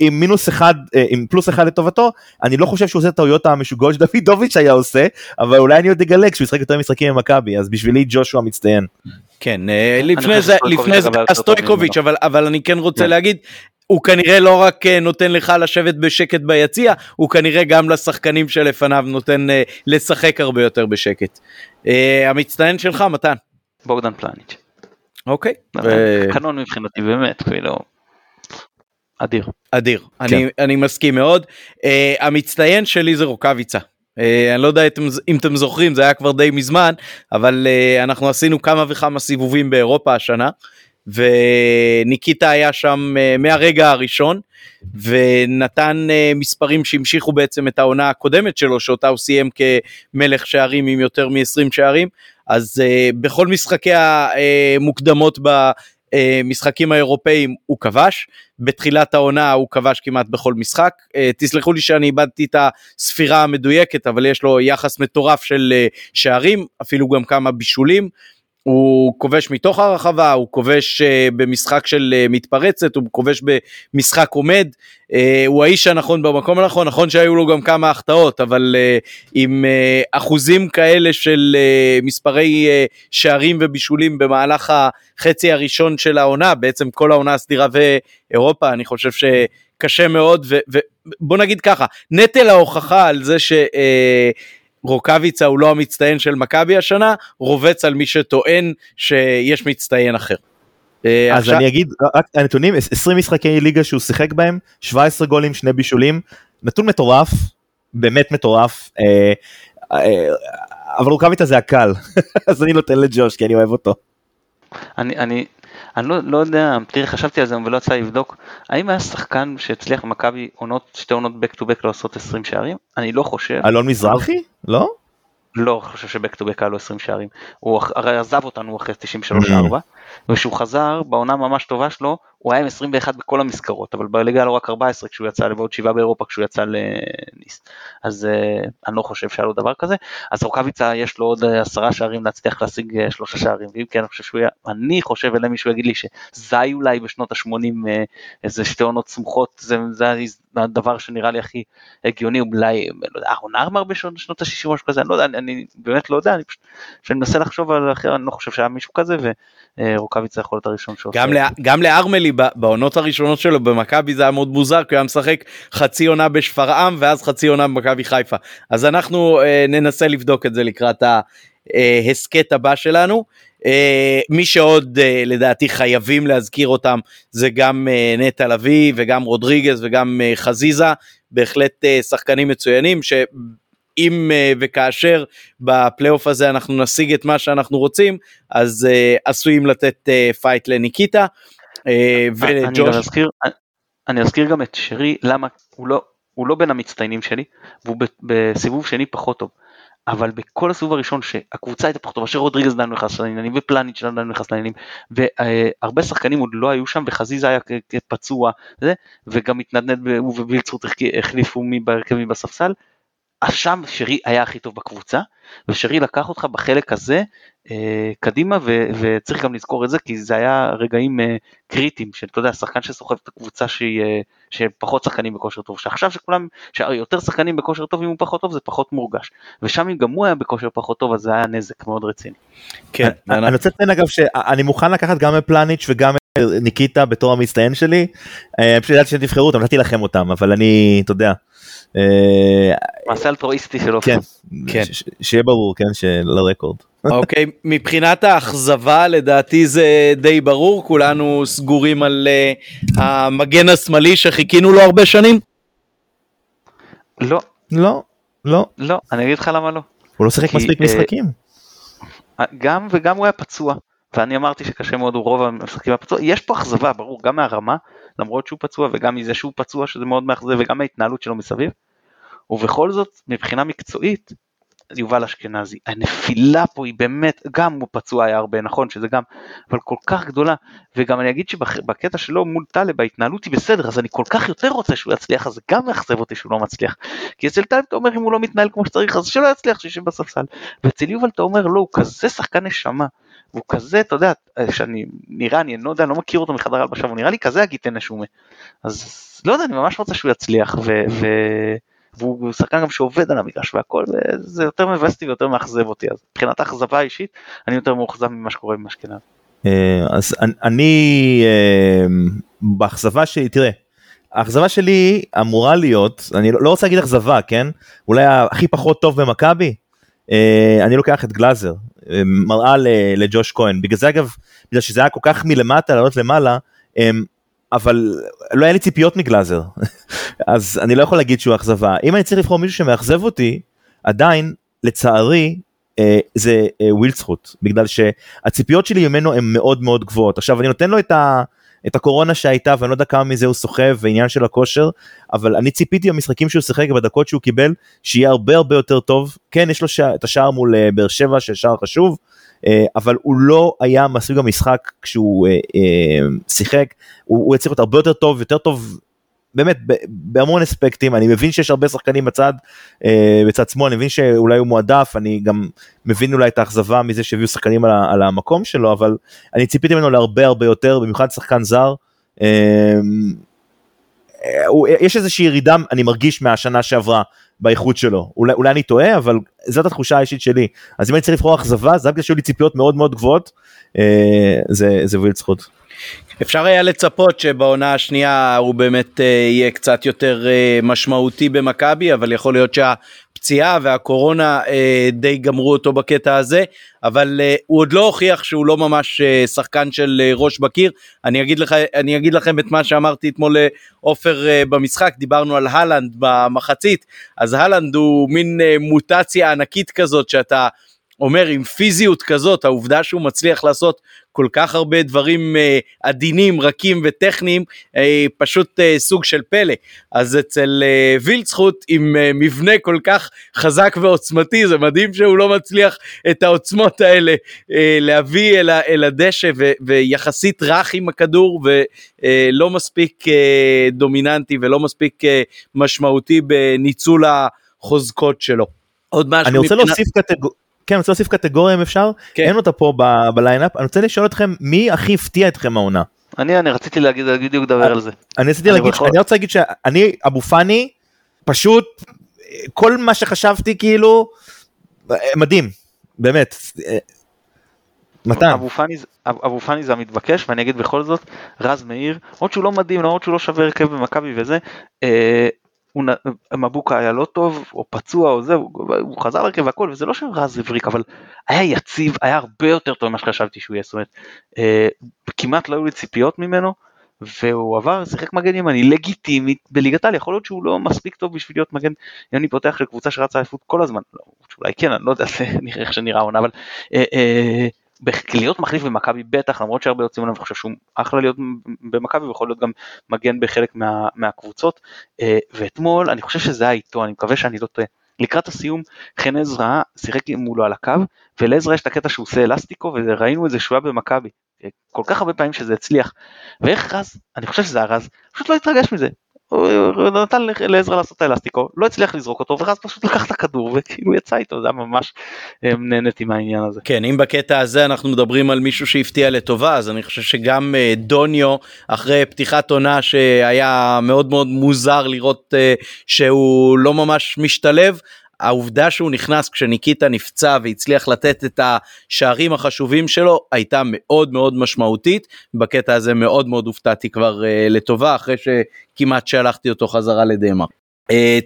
עם מינוס אחד, עם פלוס אחד לטובתו, אני לא חושב שהוא עושה טעויות המשוגעות שדוידוביץ' היה עושה, אבל אולי אני עוד אגלה כשהוא ישחק יותר משחקים עם מכבי, אז בשבילי ג'ושוע מצטיין. כן, לפני זה סטויקוביץ', אבל אני כן רוצה להגיד, הוא כנראה לא רק נותן לך לשבת בשקט ביציע, הוא כנראה גם לשחקנים שלפניו נותן לשחק הרבה יותר בשקט. המצטיין שלך, מתן? בוגדן פלניץ'. אוקיי. קנון מבחינתי באמת, כאילו... אדיר. כן. אני מסכים מאוד. המצטיין שלי זה רוקביצה. אני לא יודע אם אתם זוכרים, זה היה כבר די מזמן, אבל אנחנו עשינו כמה וכמה סיבובים באירופה השנה, וניקיטה היה שם מהרגע הראשון, ונתן מספרים שהמשיכו בעצם את העונה הקודמת שלו, שאותה הוא סיים כמלך שערים עם יותר מ-20 שערים, אז בכל משחקי המוקדמות במשחקים האירופאים הוא כבש, בתחילת העונה הוא כבש כמעט בכל משחק, תסלחו לי שאני איבדתי את הספירה המדויקת, אבל יש לו יחס מטורף של שערים, אפילו גם כמה בישולים, הוא כובש מתוך הרחבה, הוא כובש במשחק של מתפרצת, הוא כובש במשחק עומד, הוא האיש הנכון במקום הנכון, נכון שהיו לו גם כמה החטאות, אבל עם אחוזים כאלה של מספרי שערים ובישולים במהלך החצי הראשון של העונה, בעצם כל העונה הסדירה ואירופה, אני חושב שקשה מאוד, ובוא נגיד ככה, נטל ההוכחה על זה ש... רוקביצה הוא לא המצטיין של מכבי השנה, רובץ על מי שטוען שיש מצטיין אחר. אז עכשיו... אני אגיד, רק הנתונים, 20 משחקי ליגה שהוא שיחק בהם, 17 גולים, 2 בישולים, נתון מטורף, באמת מטורף, אבל רוקביצה זה הקל, אז אני נותן לג'וש, כי אני אוהב אותו. אני לא יודע, תראי, חשבתי על זה, אבל לא יצא לבדוק, האם היה שחקן שהצליח במכבי עונות, שתי עונות בק טו בק לעשות 20 שערים? אני לא חושב. אלון מזרחי? לא? לא, חושב שבק טו בק היה לו 20 שערים. הוא הרי עזב אותנו אחרי 93-4, וכשהוא חזר, בעונה ממש טובה שלו, הוא היה עם 21 בכל המזכרות, אבל בליגה לא רק 14 כשהוא יצא, ועוד 7 באירופה כשהוא יצא לניס. אז אני לא חושב שהיה לו דבר כזה. אז רוקביצה יש לו עוד 10 שערים להצליח להשיג 3 שערים, ואם כן, אני חושב אלה מישהו יגיד לי שזי אולי בשנות ה-80 איזה שתי עונות סמוכות, זה הדבר שנראה לי הכי הגיוני, אולי אהרון ארמר בשנות ה-60 או משהו כזה, אני לא יודע, אני באמת לא יודע, כשאני מנסה לחשוב על אחר, אני לא חושב שהיה מישהו כזה, ורוקביצה יכול להיות הראשון שעושה. גם לארמלי בעונות הראשונות שלו במכבי זה היה מאוד מוזר, כי הוא היה משחק חצי עונה בשפרעם ואז חצי עונה במכבי חיפה. אז אנחנו ננסה לבדוק את זה לקראת ההסקט הבא שלנו. מי שעוד לדעתי חייבים להזכיר אותם זה גם נטע לביא וגם רודריגז וגם חזיזה, בהחלט שחקנים מצוינים ש... אם וכאשר בפלייאוף הזה אנחנו נשיג את מה שאנחנו רוצים, אז עשויים לתת פייט לניקיטה, וג'וש. אני אזכיר גם את שרי, למה הוא לא בין המצטיינים שלי, והוא בסיבוב שני פחות טוב, אבל בכל הסיבוב הראשון שהקבוצה הייתה פחות טובה, שרודריגז דן נכנס לעניינים, ופלניץ' דן נכנס לעניינים, והרבה שחקנים עוד לא היו שם, וחזיזה היה פצוע, וגם התנדנד, ובילצרות החליפו בהרכב מבספסל, אז שם שרי היה הכי טוב בקבוצה, ושרי לקח אותך בחלק הזה קדימה, וצריך גם לזכור את זה, כי זה היה רגעים קריטיים, שאתה יודע, שחקן שסוחב את הקבוצה שפחות שחקנים בכושר טוב, שעכשיו שכולם, שיותר שחקנים בכושר טוב, אם הוא פחות טוב, זה פחות מורגש, ושם אם גם הוא היה בכושר פחות טוב, אז זה היה נזק מאוד רציני. כן, אני רוצה לציין אגב, שאני מוכן לקחת גם מפלניץ' וגם ניקיטה בתור המצטיין שלי, פשוט ידעתי שתבחרו אותם, נתתי לכם אותם, אבל אני, אתה יודע, מסל טרואיסטי שלו. כן, שיהיה ברור, כן, לרקורד. אוקיי, מבחינת האכזבה, לדעתי זה די ברור, כולנו סגורים על המגן השמאלי שחיכינו לו הרבה שנים? לא. לא, לא. לא, אני אגיד לך למה לא. הוא לא שחק מספיק משחקים. גם וגם הוא היה פצוע. ואני אמרתי שקשה מאוד הוא רוב המשחקים הפצוע, יש פה אכזבה ברור, גם מהרמה, למרות שהוא פצוע וגם מזה שהוא פצוע שזה מאוד מאכזב, וגם ההתנהלות שלו מסביב, ובכל זאת מבחינה מקצועית, יובל אשכנזי, הנפילה פה היא באמת, גם הוא פצוע היה הרבה, נכון שזה גם, אבל כל כך גדולה, וגם אני אגיד שבקטע שלו מול טלב, ההתנהלות היא בסדר, אז אני כל כך יותר רוצה שהוא יצליח, אז גם מאכזב אותי שהוא לא מצליח, כי אצל טלב אתה אומר אם הוא לא מתנהל כמו שצריך, אז שלא יצליח שישב בספסל, ואצל יובל אתה אומר לא, הוא כזה שחקן נשמה, הוא כזה, אתה יודע, אני לא יודע, אני לא מכיר אותו מחדר הלבשה, הוא נראה לי כזה הגיטן נשומה, אז לא יודע, אני ממש רוצה שהוא יצליח, והוא שחקן גם שעובד על המגרש והכל, וזה יותר מבאס אותי ויותר מאכזב אותי, אז מבחינת האכזבה האישית, אני יותר מאוכזב ממה שקורה עם אשכנזי. אז אני, באכזבה שלי, תראה, האכזבה שלי אמורה להיות, אני לא רוצה להגיד אכזבה, כן? אולי הכי פחות טוב במכבי, אני לוקח את גלאזר, מראה לג'וש כהן, בגלל זה אגב, בגלל שזה היה כל כך מלמטה, לעלות למעלה, אבל לא היה לי ציפיות מגלאזר, אז אני לא יכול להגיד שהוא אכזבה, אם אני צריך לבחור מישהו שמאכזב אותי, עדיין, לצערי, זה וילצחוט, בגלל שהציפיות שלי ממנו הן מאוד מאוד גבוהות, עכשיו אני נותן לו את הקורונה שהייתה, ואני לא יודע כמה מזה הוא סוחב, ועניין של הכושר, אבל אני ציפיתי במשחקים שהוא שיחק, בדקות שהוא קיבל, שיהיה הרבה הרבה יותר טוב, כן, יש לו את השער מול באר שבע, שהשער חשוב, אבל הוא לא היה מסוג המשחק, כשהוא שיחק, הוא הצליח להיות הרבה יותר טוב, יותר טוב, באמת, בהמון אספקטים, אני מבין שיש הרבה שחקנים בצד שמאל, אני מבין שאולי הוא מועדף, אני גם מבין אולי את האכזבה מזה שהביאו שחקנים על המקום שלו, אבל אני ציפיתי ממנו להרבה הרבה יותר, במיוחד שחקן זר, יש איזושהי ירידה, אני מרגיש מהשנה שעברה, באיכות שלו, אולי אני טועה, אבל זאת התחושה האישית שלי, אז אם אני צריך לבחור אכזבה, זה רק כשהיו לי ציפיות מאוד מאוד גבוהות, זה וילצחוט. אפשר היה לצפות שבעונה השנייה הוא באמת יהיה קצת יותר משמעותי במכבי, אבל יכול להיות שהפציעה והקורונה די גמרו אותו בקטע הזה, אבל הוא עוד לא הוכיח שהוא לא ממש שחקן של ראש בקיר. אני אגיד לכם את מה שאמרתי אתמול עופר במשחק, דיברנו על הלנד במחצית, אז הלנד הוא מין מוטציה ענקית כזאת שאתה אומר עם פיזיות כזאת, העובדה שהוא מצליח לעשות כל כך הרבה דברים עדינים, רכים וטכניים, פשוט סוג של פלא. אז אצל וילצחוט עם מבנה כל כך חזק ועוצמתי, זה מדהים שהוא לא מצליח את העוצמות האלה להביא אל הדשא, ויחסית רך עם הכדור, ולא מספיק דומיננטי, ולא מספיק משמעותי בניצול החוזקות שלו. עוד משהו אני רוצה להוסיף קטגוריה, כן, אני רוצה להוסיף קטגוריה אם אפשר, כן. אין אותה פה בליינאפ, אני רוצה לשאול אתכם מי הכי הפתיע אתכם העונה? אני רציתי להגיד, בדיוק דבר על זה. אני רוצה להגיד שאני, אבו פני, פשוט, כל מה שחשבתי כאילו, מדהים, באמת. אבו פני זה המתבקש, ואני אגיד בכל זאת, רז מאיר, עוד שהוא לא מדהים, עוד שהוא לא שווה הרכב במכבי וזה, מבוקה היה לא טוב, או פצוע או זה, הוא חזר לרכב והכל, וזה לא שרז הבריק, אבל היה יציב, היה הרבה יותר טוב ממה שחשבתי שהוא יהיה, זאת אומרת, כמעט לא היו לי ציפיות ממנו, והוא עבר, שיחק מגן ימני, לגיטימית, בליגת העל, יכול להיות שהוא לא מספיק טוב בשביל להיות מגן ימני פותח של קבוצה שרצה אליפות כל הזמן, לא, אולי כן, אני לא יודע איך שנראה עונה, אבל להיות מחליף במכבי בטח, למרות שהרבה יוצאים עליו, אני חושב שהוא אחלה להיות במכבי, ויכול להיות גם מגן בחלק מהקבוצות, ואתמול, אני חושב שזה היה איתו, אני מקווה שאני לא טועה, לקראת הסיום, חן עזרא שיחק מולו על הקו, ולעזרא יש את הקטע שהוא עושה אלסטיקו, וראינו את זה שהוא היה במכבי, כל כך הרבה פעמים שזה הצליח, ואיך רז, אני חושב שזה הרז, פשוט לא התרגש מזה, הוא נתן לעזרא לעשות האלסטיקו, לא הצליח לזרוק אותו, ורז פשוט לקח את הכדור, וכאילו יצא איתו, זה ממש נהנתי מהעניין הזה. כן, אם בקטע הזה אנחנו מדברים על מישהו שהפתיע לטובה, אז אני חושב שגם דוניו, אחרי פתיחת עונה שהיה מאוד מאוד מוזר לראות שהוא לא ממש משתלב, העובדה שהוא נכנס כשניקיטה נפצע והצליח לתת את השערים החשובים שלו, הייתה מאוד מאוד משמעותית, בקטע הזה מאוד מאוד הופתעתי כבר לטובה, אחרי שכמעט שלחתי אותו חזרה לדמה.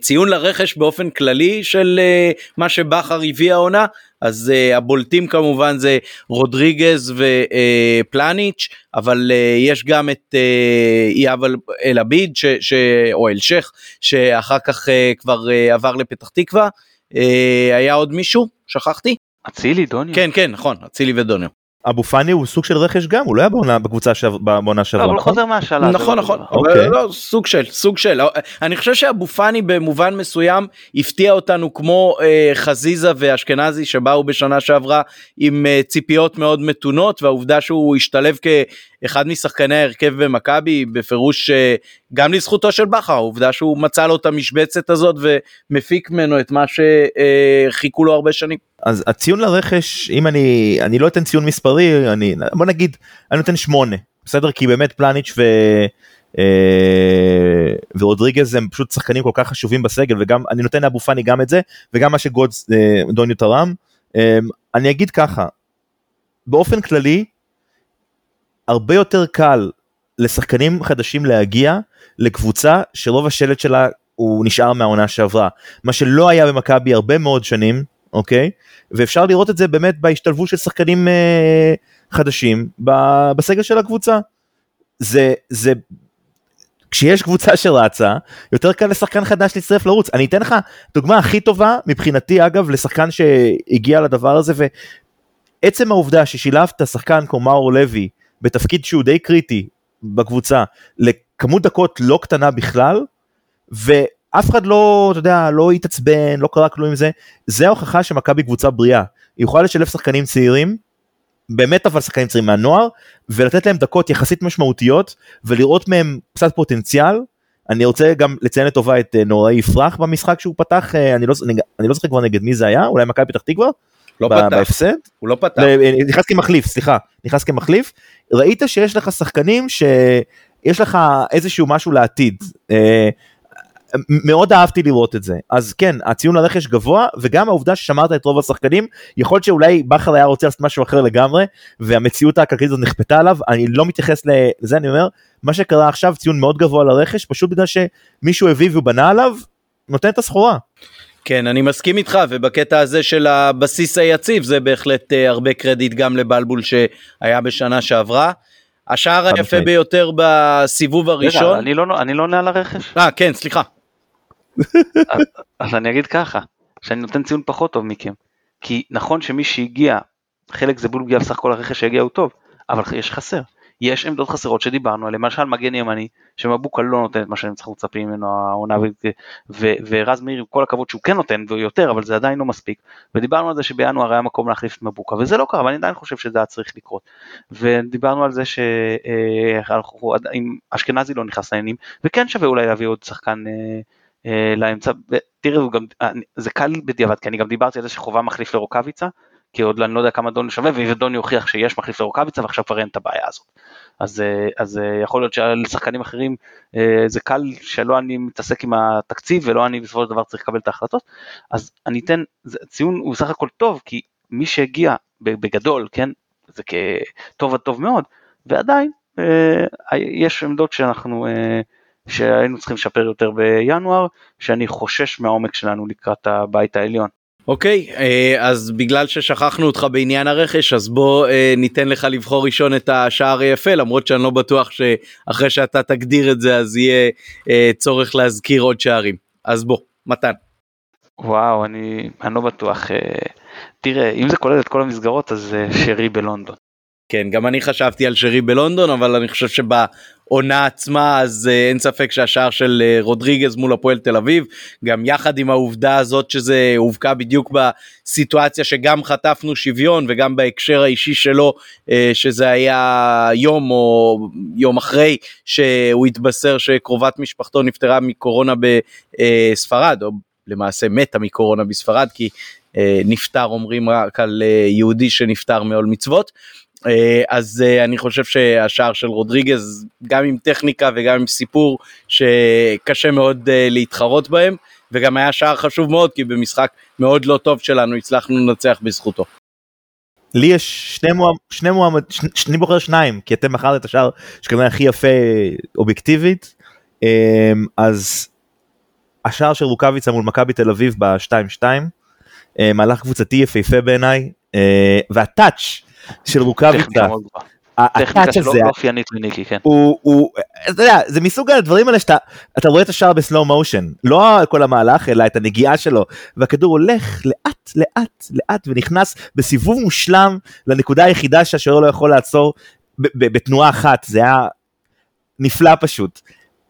ציון לרכש באופן כללי של מה שבחר הביא העונה, אז הבולטים כמובן זה רודריגז ופלניץ', אבל יש גם את יאבל אל-עביד, או אל-שייך, שאחר כך כבר עבר לפתח תקווה, היה עוד מישהו? שכחתי? אצילי דוניו. כן, כן, נכון, אצילי ודוניו. אבו פני הוא סוג של רכש גם, הוא לא היה בקבוצה בעונה שעברה. אבל הוא חוזר מהשאלה. נכון, נכון. סוג של. אני חושב שאבו פני במובן מסוים הפתיע אותנו כמו חזיזה ואשכנזי שבאו בשנה שעברה עם ציפיות מאוד מתונות, והעובדה שהוא השתלב כאחד משחקני הרכב במכבי, בפירוש גם לזכותו של בחר, העובדה שהוא מצא לו את המשבצת הזאת ומפיק ממנו את מה שחיכו לו הרבה שנים. אז הציון לרכש, אם אני לא אתן ציון מספרי, בוא נגיד, אני נותן 8, בסדר? כי באמת פלניץ' ורודריגז הם פשוט שחקנים כל כך חשובים בסגל, וגם אני נותן לאבו פני גם את זה, וגם מה שגודס דוניו תרם. אני אגיד ככה, באופן כללי, הרבה יותר קל לשחקנים חדשים להגיע לקבוצה שרוב השלט שלה הוא נשאר מהעונה שעברה, מה שלא היה במכבי הרבה מאוד שנים, אוקיי? ואפשר לראות את זה באמת בהשתלבות של שחקנים חדשים בסגל של הקבוצה. זה כשיש קבוצה שרצה, יותר קל לשחקן חדש להצטרף לרוץ. אני אתן לך דוגמה הכי טובה מבחינתי, אגב, לשחקן שהגיע לדבר הזה, ועצם העובדה ששילבת השחקן כמו מאור לוי בתפקיד שהוא די קריטי בקבוצה, לכמות דקות לא קטנה בכלל, ואף אחד לא, אתה יודע, לא יתעצבן, לא קרה כלום עם זה, זה ההוכחה שמכבי בקבוצה בריאה, היא יכולה לשלב שחקנים צעירים, באמת אבל שחקנים צעירים מהנוער, ולתת להם דקות יחסית משמעותיות, ולראות מהם קצת פוטנציאל. אני רוצה גם לציין לטובה את נוראי יפרח במשחק שהוא פתח, אני לא זוכר כבר נגד מי זה היה, אולי מכבי פתח תקווה? לא פתח, הוא לא פתח. נכנס כמחליף, סליחה, נכנס כמחליף, ראית שיש לך שחקנים שיש לך איזשהו משהו לעתיד, מאוד אהבתי לראות את זה. אז כן, הציון לרכש גבוה, וגם העובדה ששמרת את רוב השחקנים, יכול להיות שאולי בחר היה רוצה לעשות משהו אחר לגמרי, והמציאות הכלכלית הזאת נכפתה עליו, אני לא מתייחס לזה, אני אומר, מה שקרה עכשיו, ציון מאוד גבוה לרכש, פשוט בגלל שמישהו הביא והוא בנה עליו, נותן את הסחורה. כן, אני מסכים איתך, ובקטע הזה של הבסיס היציב, זה בהחלט הרבה קרדיט גם לבלבול שהיה בשנה שעברה. השער היפה ביותר בסיבוב הראשון. אני לא עונה על הרכש. כן, סליחה. אז אני אגיד ככה, שאני נותן ציון פחות טוב מכם, כי נכון שמי שהגיע, חלק זה בולגיה בסך כל הרכש שהגיע הוא טוב, אבל יש חסר. יש עמדות חסרות שדיברנו עליהן, למשל מגן ימני, שמבוקה לא נותן את מה שאני צריך לצפים ממנו, העונה, ורז מאיר עם כל הכבוד שהוא כן נותן ויותר, אבל זה עדיין לא מספיק, ודיברנו על זה שבינואר היה מקום להחליף את מבוקה, וזה לא קרה, אבל אני עדיין חושב שזה היה צריך לקרות, ודיברנו על זה שאשכנזי לא נכנס לעניינים, וכן שווה אולי להביא עוד שחקן לאמצע, ותראו, זה קל בדיעבד, כי אני גם דיברתי על זה שחובה מחליף לרוקביצה, כי עוד אני לא יודע כמה דון שווה, ודון יוכיח שיש מחליף לרוקביצה, ועכשיו כבר אין את הבעיה הזאת. אז יכול להיות שלשחקנים אחרים, זה קל שלא אני מתעסק עם התקציב, ולא אני בסופו של דבר צריך לקבל את ההחלטות, אז אני אתן, ציון הוא סך הכל טוב, כי מי שהגיע בגדול, כן, זה כטוב וטוב מאוד, ועדיין יש עמדות שהיינו צריכים לשפר יותר בינואר, שאני חושש מהעומק שלנו לקראת הבית העליון. אוקיי, אז בגלל ששכחנו אותך בעניין הרכש, אז בוא ניתן לך לבחור ראשון את השער היפה, למרות שאני לא בטוח שאחרי שאתה תגדיר את זה, אז יהיה צורך להזכיר עוד שערים. אז בוא, מתן. וואו, אני לא בטוח. תראה, אם זה כולל את כל המסגרות, אז שרי בלונדון. כן, גם אני חשבתי על שרי בלונדון, אבל אני חושב שבעונה עצמה, אז אין ספק שהשער של רודריגז מול הפועל תל אביב, גם יחד עם העובדה הזאת שזה הובקע בדיוק בסיטואציה שגם חטפנו שוויון, וגם בהקשר האישי שלו, שזה היה יום או יום אחרי, שהוא התבשר שקרובת משפחתו נפטרה מקורונה בספרד, או למעשה מתה מקורונה בספרד, כי נפטר אומרים רק על יהודי שנפטר מעול מצוות, אז אני חושב שהשער של רודריגז, גם עם טכניקה וגם עם סיפור שקשה מאוד להתחרות בהם, וגם היה שער חשוב מאוד, כי במשחק מאוד לא טוב שלנו הצלחנו לנצח בזכותו. לי יש שני בוחר שניים, כי אתם מחרת את השער שכנראה הכי יפה אובייקטיבית, אז השער של רוקביצה מול מכבי תל אביב ב-2-2, מהלך קבוצתי יפהפה בעיניי, והטאץ' של רוקביצה, הטאץ' הזה, זה מסוג הדברים האלה שאתה רואה את השער בסלואו מושן, לא כל המהלך אלא את הנגיעה שלו, והכדור הולך לאט לאט לאט ונכנס בסיבוב מושלם לנקודה היחידה שהשוער לא יכול לעצור בתנועה אחת, זה היה נפלא פשוט.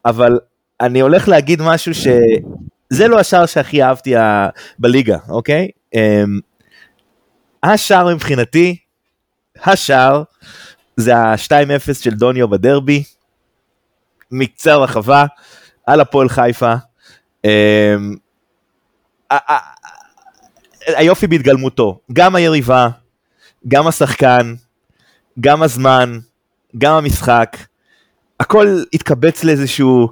אבל אני הולך להגיד משהו שזה לא השער שהכי אהבתי בליגה, אוקיי? השער מבחינתי, השער, זה ה-2-0 של דוניו בדרבי, מקצה רחבה, על הפועל חיפה, היופי בהתגלמותו, גם היריבה, גם השחקן, גם הזמן, גם המשחק, הכל התקבץ לאיזשהו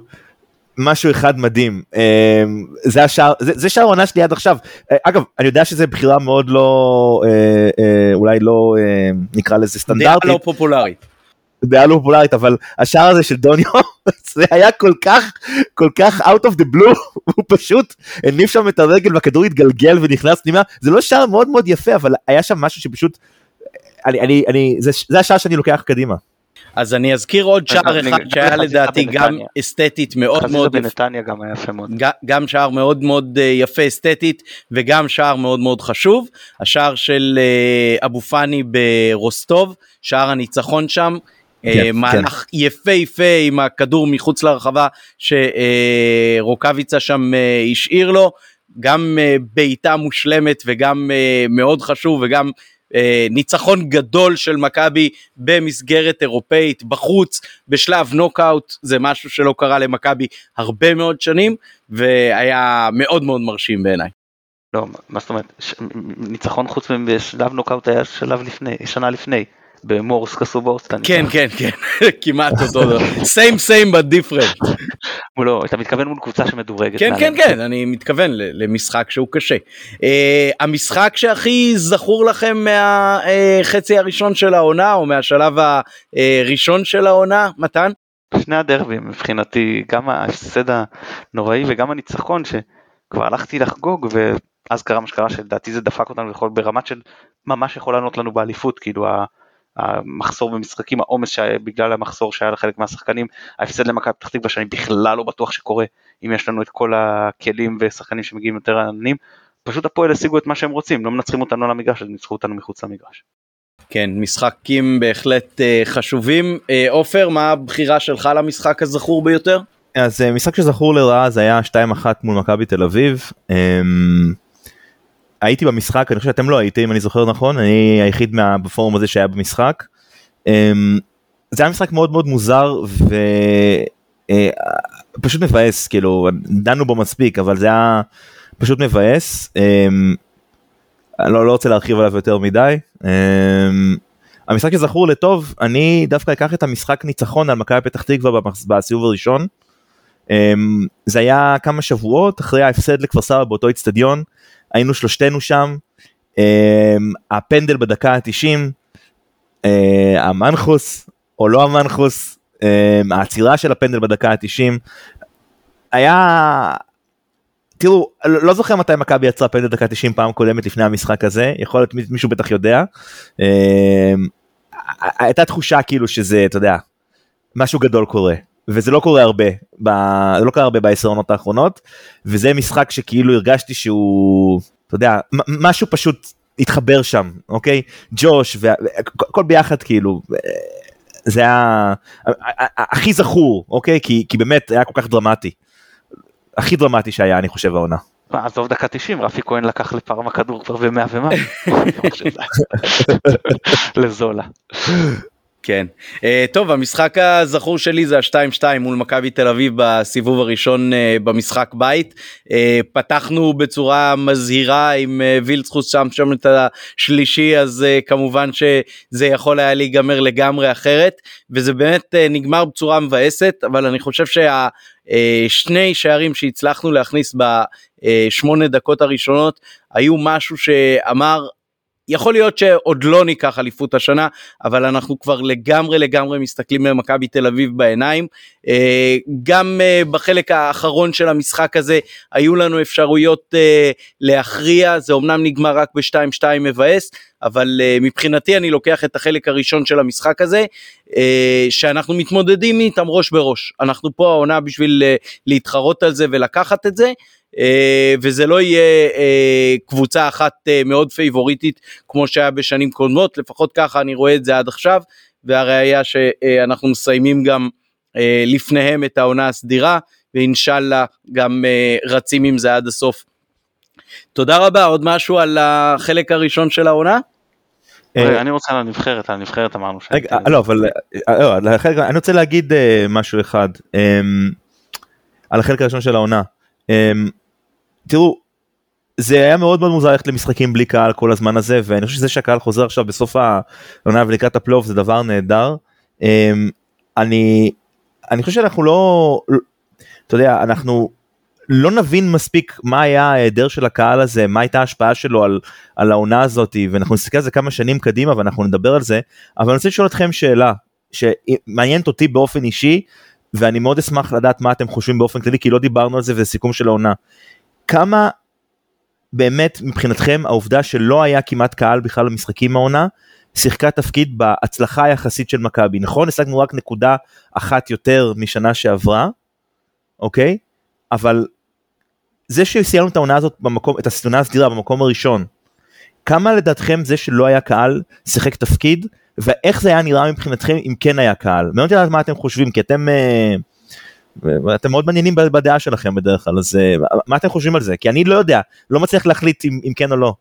משהו אחד מדהים, זה שער עונה שלי עד עכשיו, אגב, אני יודע שזו בחירה מאוד לא, אולי לא נקרא לזה סטנדרטית, דעה לא פופולרית, אבל השער הזה של דוניו, זה היה כל כך out of the blue, הוא פשוט הניף שם את הרגל, והכדור התגלגל ונכנס פנימה, זה לא שער מאוד מאוד יפה, אבל היה שם משהו שפשוט, זה השער שאני לוקח קדימה. אז אני אזכיר עוד שער אחד שהיה לדעתי גם אסתטית מאוד מאוד יפה, גם שער מאוד מאוד יפה אסתטית וגם שער מאוד מאוד חשוב, השער של אבו פאני ברוסטוב, שער הניצחון שם, מהלך יפה יפה עם הכדור מחוץ לרחבה שרוקביצה שם השאיר לו, גם בעיטה מושלמת וגם מאוד חשוב וגם ניצחון גדול של מכבי במסגרת אירופאית בחוץ בשלב נוקאוט, זה משהו שלא קרה למכבי הרבה מאוד שנים והיה מאוד מאוד מרשים בעיניי. לא, מה זאת אומרת, ניצחון חוץ בשלב נוקאוט היה שלב לפני, שנה לפני במורס קסובורסטן. כן, כמעט אותו, same but different. אתה מתכוון מול קבוצה שמדורגת. כן, כן, כן, אני מתכוון למשחק שהוא קשה. המשחק שהכי זכור לכם מהחצי הראשון של העונה, או מהשלב הראשון של העונה, מתן? שני הדרבים, מבחינתי, גם ההפסד הנוראי וגם הניצחון, שכבר הלכתי לחגוג, ואז קרה מה שקרה, שלדעתי זה דפק אותנו ברמת של ממש יכול לענות לנו באליפות, כאילו המחסור במשחקים, העומס בגלל המחסור שהיה לחלק מהשחקנים, ההפסד למכבי פתח תקווה שאני בכלל לא בטוח שקורה, אם יש לנו את כל הכלים ושחקנים שמגיעים יותר עננים, פשוט הפועל השיגו את מה שהם רוצים, לא מנצחים אותנו על המגרש, אז ניצחו אותנו מחוץ למגרש. כן, משחקים בהחלט חשובים. עופר, מה הבחירה שלך למשחק הזכור ביותר? אז משחק שזכור לרעה זה היה 2-1 מול מכבי תל אביב. הייתי במשחק, אני חושב שאתם לא הייתם, אם אני זוכר נכון, אני היחיד בפורום הזה שהיה במשחק. זה היה משחק מאוד מאוד מוזר, ופשוט מבאס, כאילו, דנו בו מספיק, אבל זה היה פשוט מבאס. אני לא רוצה להרחיב עליו יותר מדי. המשחק שזכור לטוב, אני דווקא אקח את המשחק ניצחון על מכבי פתח תקווה בסיבוב הראשון. זה היה כמה שבועות, אחרי ההפסד לכפר סבא באותו אצטדיון, היינו שלושתנו שם, הפנדל בדקה ה-90, המנחוס, או לא המנחוס, העצירה של הפנדל בדקה ה-90, היה... כאילו, לא זוכר מתי מכבי יצרה פנדל דקה 90 פעם קודמת לפני המשחק הזה, יכול להיות מישהו בטח יודע, הייתה תחושה כאילו שזה, אתה יודע, משהו גדול קורה, וזה לא קורה הרבה, זה לא קורה הרבה ב10 עונות האחרונות, וזה משחק שכאילו הרגשתי שהוא, אתה יודע, משהו פשוט התחבר שם, אוקיי? ג'וש, כל ביחד כאילו, זה היה הכי זכור, אוקיי? כי באמת היה כל כך דרמטי. הכי דרמטי שהיה, אני חושב, העונה. עזוב דקה 90, רפי כהן לקח לפרם הכדור כבר ב-100 ומה. לזולה. כן. טוב, המשחק הזכור שלי זה ה-2-2 מול מכבי תל אביב בסיבוב הראשון במשחק בית. פתחנו בצורה מזהירה עם וילצחוס שם את השלישי, אז כמובן שזה יכול היה להיגמר לגמרי אחרת, וזה באמת נגמר בצורה מבאסת, אבל אני חושב שני שערים שהצלחנו להכניס ב8 דקות הראשונות, היו משהו שאמר, יכול להיות שעוד לא ניקח אליפות השנה, אבל אנחנו כבר לגמרי מסתכלים למכבי תל אביב בעיניים. גם בחלק האחרון של המשחק הזה, היו לנו אפשרויות להכריע, זה אומנם נגמר רק ב-2-2 מבאס, אבל מבחינתי אני לוקח את החלק הראשון של המשחק הזה, שאנחנו מתמודדים איתם ראש בראש, אנחנו פה העונה בשביל להתחרות על זה ולקחת את זה, וזה לא יהיה קבוצה אחת מאוד פייבוריטית כמו שהיה בשנים קודמות, לפחות ככה אני רואה את זה עד עכשיו, והראיה שאנחנו מסיימים גם לפניהם את העונה הסדירה, ואינשאללה גם רצים עם זה עד הסוף. תודה רבה, עוד משהו על החלק הראשון של העונה? אני רוצה לנבחרת, לנבחרת אמרנו. רגע, לא, אבל אני רוצה להגיד משהו אחד, על החלק הראשון של העונה. תראו, זה היה מאוד מאוד מוזר ללכת למשחקים בלי קהל כל הזמן הזה, ואני חושב שזה שהקהל חוזר עכשיו בסוף העונה ולקראת הפלייאוף זה דבר נהדר. אני חושב שאנחנו לא, אתה יודע, אנחנו לא נבין מספיק מה היה ההיעדר של הקהל הזה, מה הייתה ההשפעה שלו על העונה הזאת, ואנחנו נסתכל על זה כמה שנים קדימה ואנחנו נדבר על זה, אבל אני רוצה לשאול אתכם שאלה שמעניינת אותי באופן אישי, ואני מאוד אשמח לדעת מה אתם חושבים באופן כללי, כי לא דיברנו על זה וזה סיכום של העונה. כמה באמת מבחינתכם העובדה שלא היה כמעט קהל בכלל למשחקים העונה, שיחקה תפקיד בהצלחה היחסית של מכבי? נכון, השגנו רק 1 נקודה יותר משנה שעברה, אוקיי? אבל זה שסיימנו את העונה הזאת במקום, את הסדרה הסדירה במקום הראשון, כמה לדעתכם זה שלא היה קהל שיחק תפקיד, ואיך זה היה נראה מבחינתכם אם כן היה קהל? מעניין לדעת מה אתם חושבים, כי אתם מאוד מעניינים בדעה שלכם בדרך כלל, אז מה אתם חושבים על זה? כי אני לא יודע, לא מצליח להחליט אם כן או לא.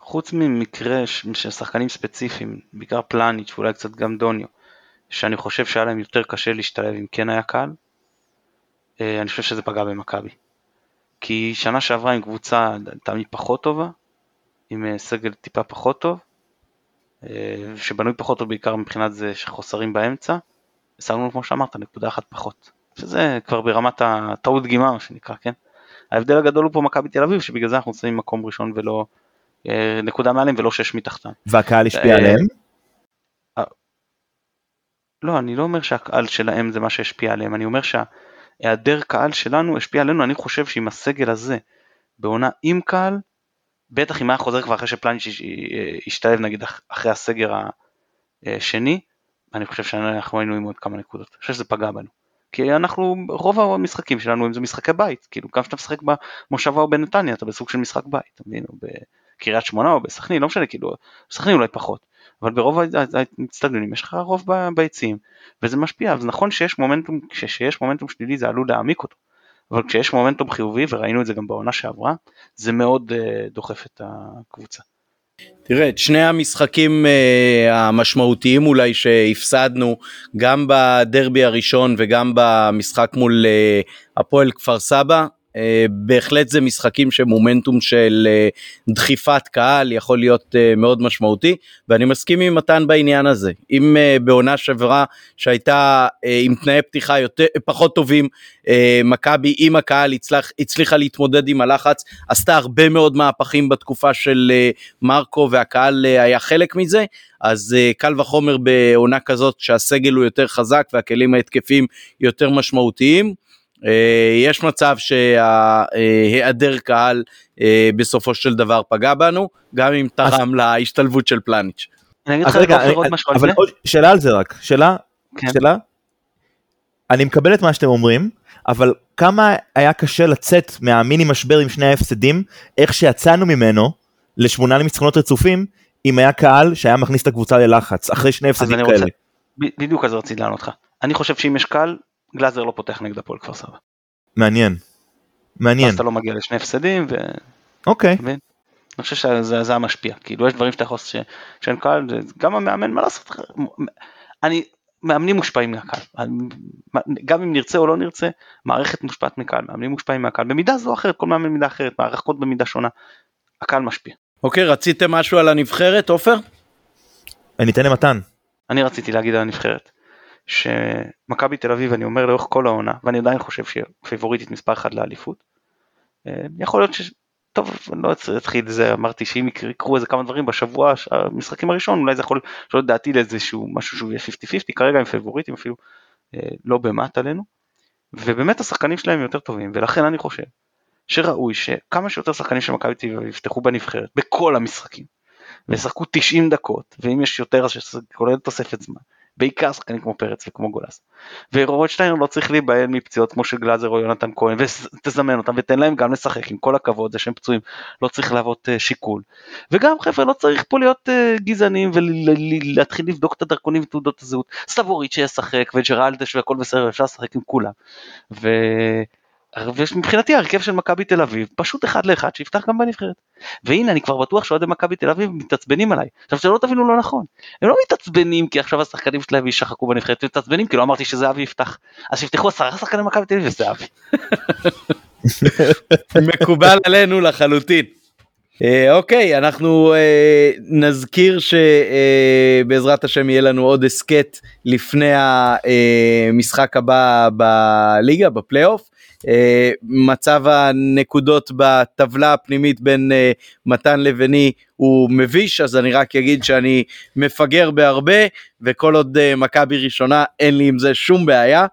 חוץ ממקרה של שחקנים ספציפיים, בעיקר פלניץ' ואולי קצת גם דוניו, שאני חושב שהיה להם יותר קשה להשתלב אם כן היה קהל, אני חושב שזה פגע במכבי. כי שנה שעברה עם קבוצה תמיד פחות טובה, עם סגל טיפה פחות טוב, שבנוי פחות או בעיקר מבחינת זה שחוסרים באמצע, שמנו כמו שאמרת 1 נקודה פחות, שזה כבר ברמת הטעות דגימה, מה שנקרא, כן? ההבדל הגדול הוא פה מכבי תל אביב, שבגלל זה אנחנו נמצאים מקום ראשון ולא נקודה מעליהם ולא שש מתחתם. והקהל השפיע עליהם? לא, אני לא אומר שהקהל שלהם זה מה שהשפיע עליהם, אני אומר שהיעדר קהל שלנו השפיע עלינו, אני חושב שעם הסגל הזה, בעונה עם קהל, בטח אם היה חוזר כבר אחרי שפלניץ' השתלב נגיד אחרי הסגר השני, אני חושב שאנחנו היינו עם עוד כמה נקודות, אני חושב שזה פגע בנו, כי אנחנו, רוב המשחקים שלנו, אם זה משחקי בית, כאילו גם שאתה משחק במושבה או בנתניה, אתה בסוג של משחק בית, אתה מבין, או בקריית שמונה או בסכנין, לא משנה, כאילו, בסכנין אולי פחות, אבל ברוב האצטדיונים יש לך רוב ביציעים, וזה משפיע, אז נכון שיש מומנטום, כשיש מומנטום שלילי זה עלול להעמיק אותו, אבל כשיש מומנטום חיובי, וראינו את זה גם בעונה שעברה, זה מאוד דוחף את הקבוצה. תראה, את שני המשחקים המשמעותיים אולי שהפסדנו, גם בדרבי הראשון וגם במשחק מול הפועל כפר סבא, בהחלט זה משחקים שמומנטום של דחיפת קהל יכול להיות מאוד משמעותי, ואני מסכים עם מתן בעניין הזה. אם בעונה שעברה שהייתה עם תנאי פתיחה יותר, פחות טובים, מכבי עם הקהל הצליחה להתמודד עם הלחץ, עשתה הרבה מאוד מהפכים בתקופה של מרקו, והקהל היה חלק מזה, אז קל וחומר בעונה כזאת שהסגל הוא יותר חזק והכלים ההתקפים יותר משמעותיים, יש מצב שהיעדר קהל בסופו של דבר פגע בנו, גם אם תרם להשתלבות של פלניץ'. אז רגע, אבל שאלה על זה רק, שאלה, אני מקבל את מה שאתם אומרים, אבל כמה היה קשה לצאת מהמיני משבר עם שני ההפסדים, איך שיצאנו ממנו ל8 ניצחונות רצופים, אם היה קהל שהיה מכניס את הקבוצה ללחץ, אחרי שני הפסדים כאלה. בדיוק אז רציתי לענות לך, אני חושב שאם יש קהל, גלאזר לא פותח נגד הפועל כפר סבא. מעניין. מעניין. אז אתה לא מגיע לשני הפסדים, אוקיי. אני חושב שזה המשפיע, כאילו יש דברים שאתה יכול לעשות שאין קהל, גם המאמן, מה לעשות? מאמנים מושפעים מהקהל, גם אם נרצה או לא נרצה, מערכת מושפעת מקהל, מאמנים מושפעים מהקהל, במידה זו אחרת, כל מאמן מידה אחרת, מערכות במידה שונה, הקהל משפיע. אוקיי, רציתם משהו על הנבחרת, עופר? אני אתן למתן. אני רציתי להגיד על הנבחרת. שמכבי תל אביב, אני אומר לאורך כל העונה, ואני עדיין חושב שהיא פייבוריטית מספר 1 לאליפות, יכול להיות טוב, אני לא אתחיל לזה, אמרתי שאם יקרו איזה כמה דברים בשבוע, המשחקים הראשון, אולי זה יכול, שלא דעתי לאיזשהו משהו שהוא יהיה 50-50, כרגע הם פייבוריטים, אפילו לא במעט עלינו, ובאמת השחקנים שלהם יותר טובים, ולכן אני חושב שראוי שכמה שיותר שחקנים של מכבי תל אביב יפתחו בנבחרת, בכל המשחקים, וישחקו 90 דקות, ואם יש יותר, אז כולל תוספת זמן. בעיקר שחקנים כמו פרץ וכמו גולס. ורובינשטיין לא צריך להיבהל מפציעות כמו של גלאזר או יונתן כהן, ותזמן אותם ותן להם גם לשחק, עם כל הכבוד, זה שהם פצועים, לא צריך לעבוד שיקול. וגם חבר'ה לא צריך פה להיות גזענים ולהתחיל לבדוק את הדרכונים ותעודות הזהות. סבורית שישחק וג'רלדש והכל בסדר, אפשר לשחק עם כולם. ומבחינתי הרכב של מכבי תל אביב, פשוט 1-1 שיפתח גם בנבחרת. והנה, אני כבר בטוח שאוהדי מכבי תל אביב מתעצבנים עליי. עכשיו, שלא תבינו לא נכון. הם לא מתעצבנים כי עכשיו השחקנים שלהם ישחקו בנבחרת, הם מתעצבנים כי לא אמרתי שזהבי יפתח. אז שיפתחו 10 שחקנים מכבי תל אביב וזהבי. מקובל עלינו לחלוטין. אוקיי, אנחנו נזכיר שבעזרת השם יהיה לנו עוד הסקט לפני המשחק הבא בליגה, בפלייאוף. מצב הנקודות בטבלה הפנימית בין מתן לבני הוא מביש, אז אני רק אגיד שאני מפגר בהרבה, וכל עוד מכבי ראשונה אין לי עם זה שום בעיה.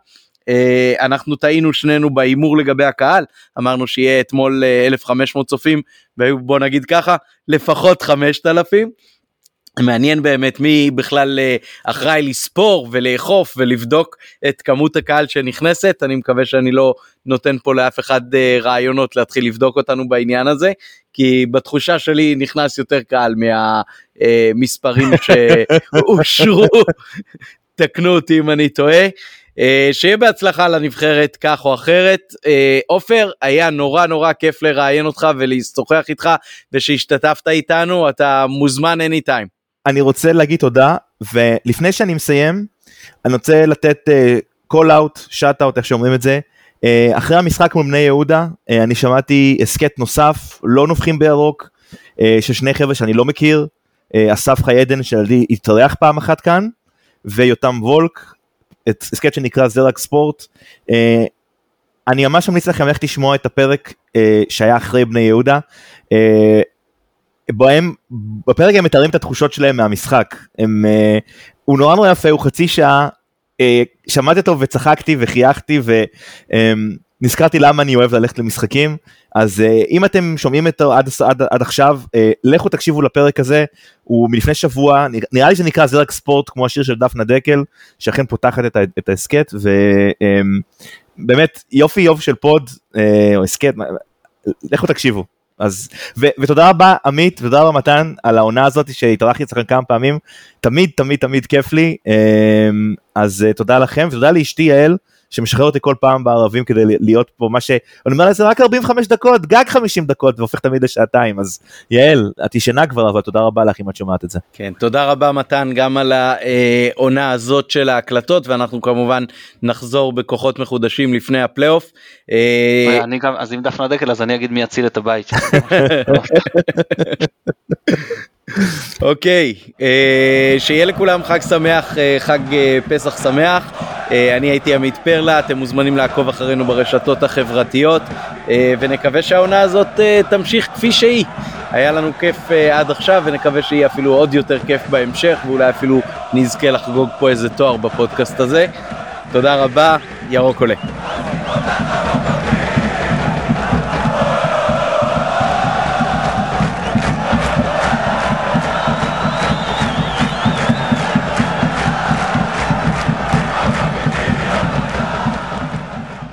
אנחנו טעינו שנינו באימור לגבי הקהל, אמרנו שיהיה אתמול 1,500 צופים, ובוא נגיד ככה, לפחות 5,000, מעניין באמת מי בכלל אחראי לספור ולאכוף ולבדוק את כמות הקהל שנכנסת, אני מקווה שאני לא נותן פה לאף אחד רעיונות להתחיל לבדוק אותנו בעניין הזה, כי בתחושה שלי נכנס יותר קהל מהמספרים שאושרו, תקנו אותי אם אני טועה, שיהיה בהצלחה לנבחרת כך או אחרת. עופר, היה נורא כיף לראיין אותך ולהשוחח איתך ושהשתתפת איתנו, אתה מוזמן anytime. אני רוצה להגיד תודה, ולפני שאני מסיים אני רוצה לתת call out, shout out, איך שאומרים את זה, אחרי המשחק מול בני יהודה אני שמעתי סקט נוסף, לא נופחים בירוק, של שני חבר'ה שאני לא מכיר, אסף חיידן שהתארח פעם אחת כאן, ויותם וולק, סקט שנקרא זה רק ספורט. אני ממש ממליץ לכם ללכת לשמוע את הפרק שהיה אחרי בני יהודה, בפרק הם מתארים את התחושות שלהם מהמשחק, הוא נורא נורא יפה, הוא חצי שעה, שמעתי אותו וצחקתי וחייכתי ונזכרתי למה אני אוהב ללכת למשחקים, אז אם אתם שומעים אותו עד עכשיו, לכו תקשיבו לפרק הזה, הוא מלפני שבוע, נראה לי שנקרא זה רק ספורט, כמו השיר של דפנה דקל, שאכן פותחת את ההסקט, ובאמת יופי יופי של פוד, או הסקט, לכו תקשיבו. אז, ותודה רבה עמית, ותודה רבה מתן, על העונה הזאת שהתארחתי אצלכם כמה פעמים, תמיד תמיד תמיד כיף לי, אז תודה לכם, ותודה לאשתי יעל, שמשחרר אותי כל פעם בערבים כדי להיות פה מה ש... אני אומר לזה רק 45 דקות, גג 50 דקות, והופך תמיד לשעתיים, אז יעל, את ישנה כבר, אבל תודה רבה לך אם את שומעת את זה. כן, תודה רבה מתן, גם על העונה הזאת של ההקלטות, ואנחנו כמובן נחזור בכוחות מחודשים לפני הפלייאוף. אז אם דפנה דקל, אז אני אגיד מי יציל את הבית. אוקיי, שיהיה לכולם חג שמח, חג פסח שמח, אני הייתי עמית פרלה, אתם מוזמנים לעקוב אחרינו ברשתות החברתיות, ונקווה שהעונה הזאת תמשיך כפי שהיא, היה לנו כיף עד עכשיו, ונקווה שהיא אפילו עוד יותר כיף בהמשך, ואולי אפילו נזכה לחגוג פה איזה תואר בפודקאסט הזה, תודה רבה, ירוק עולה.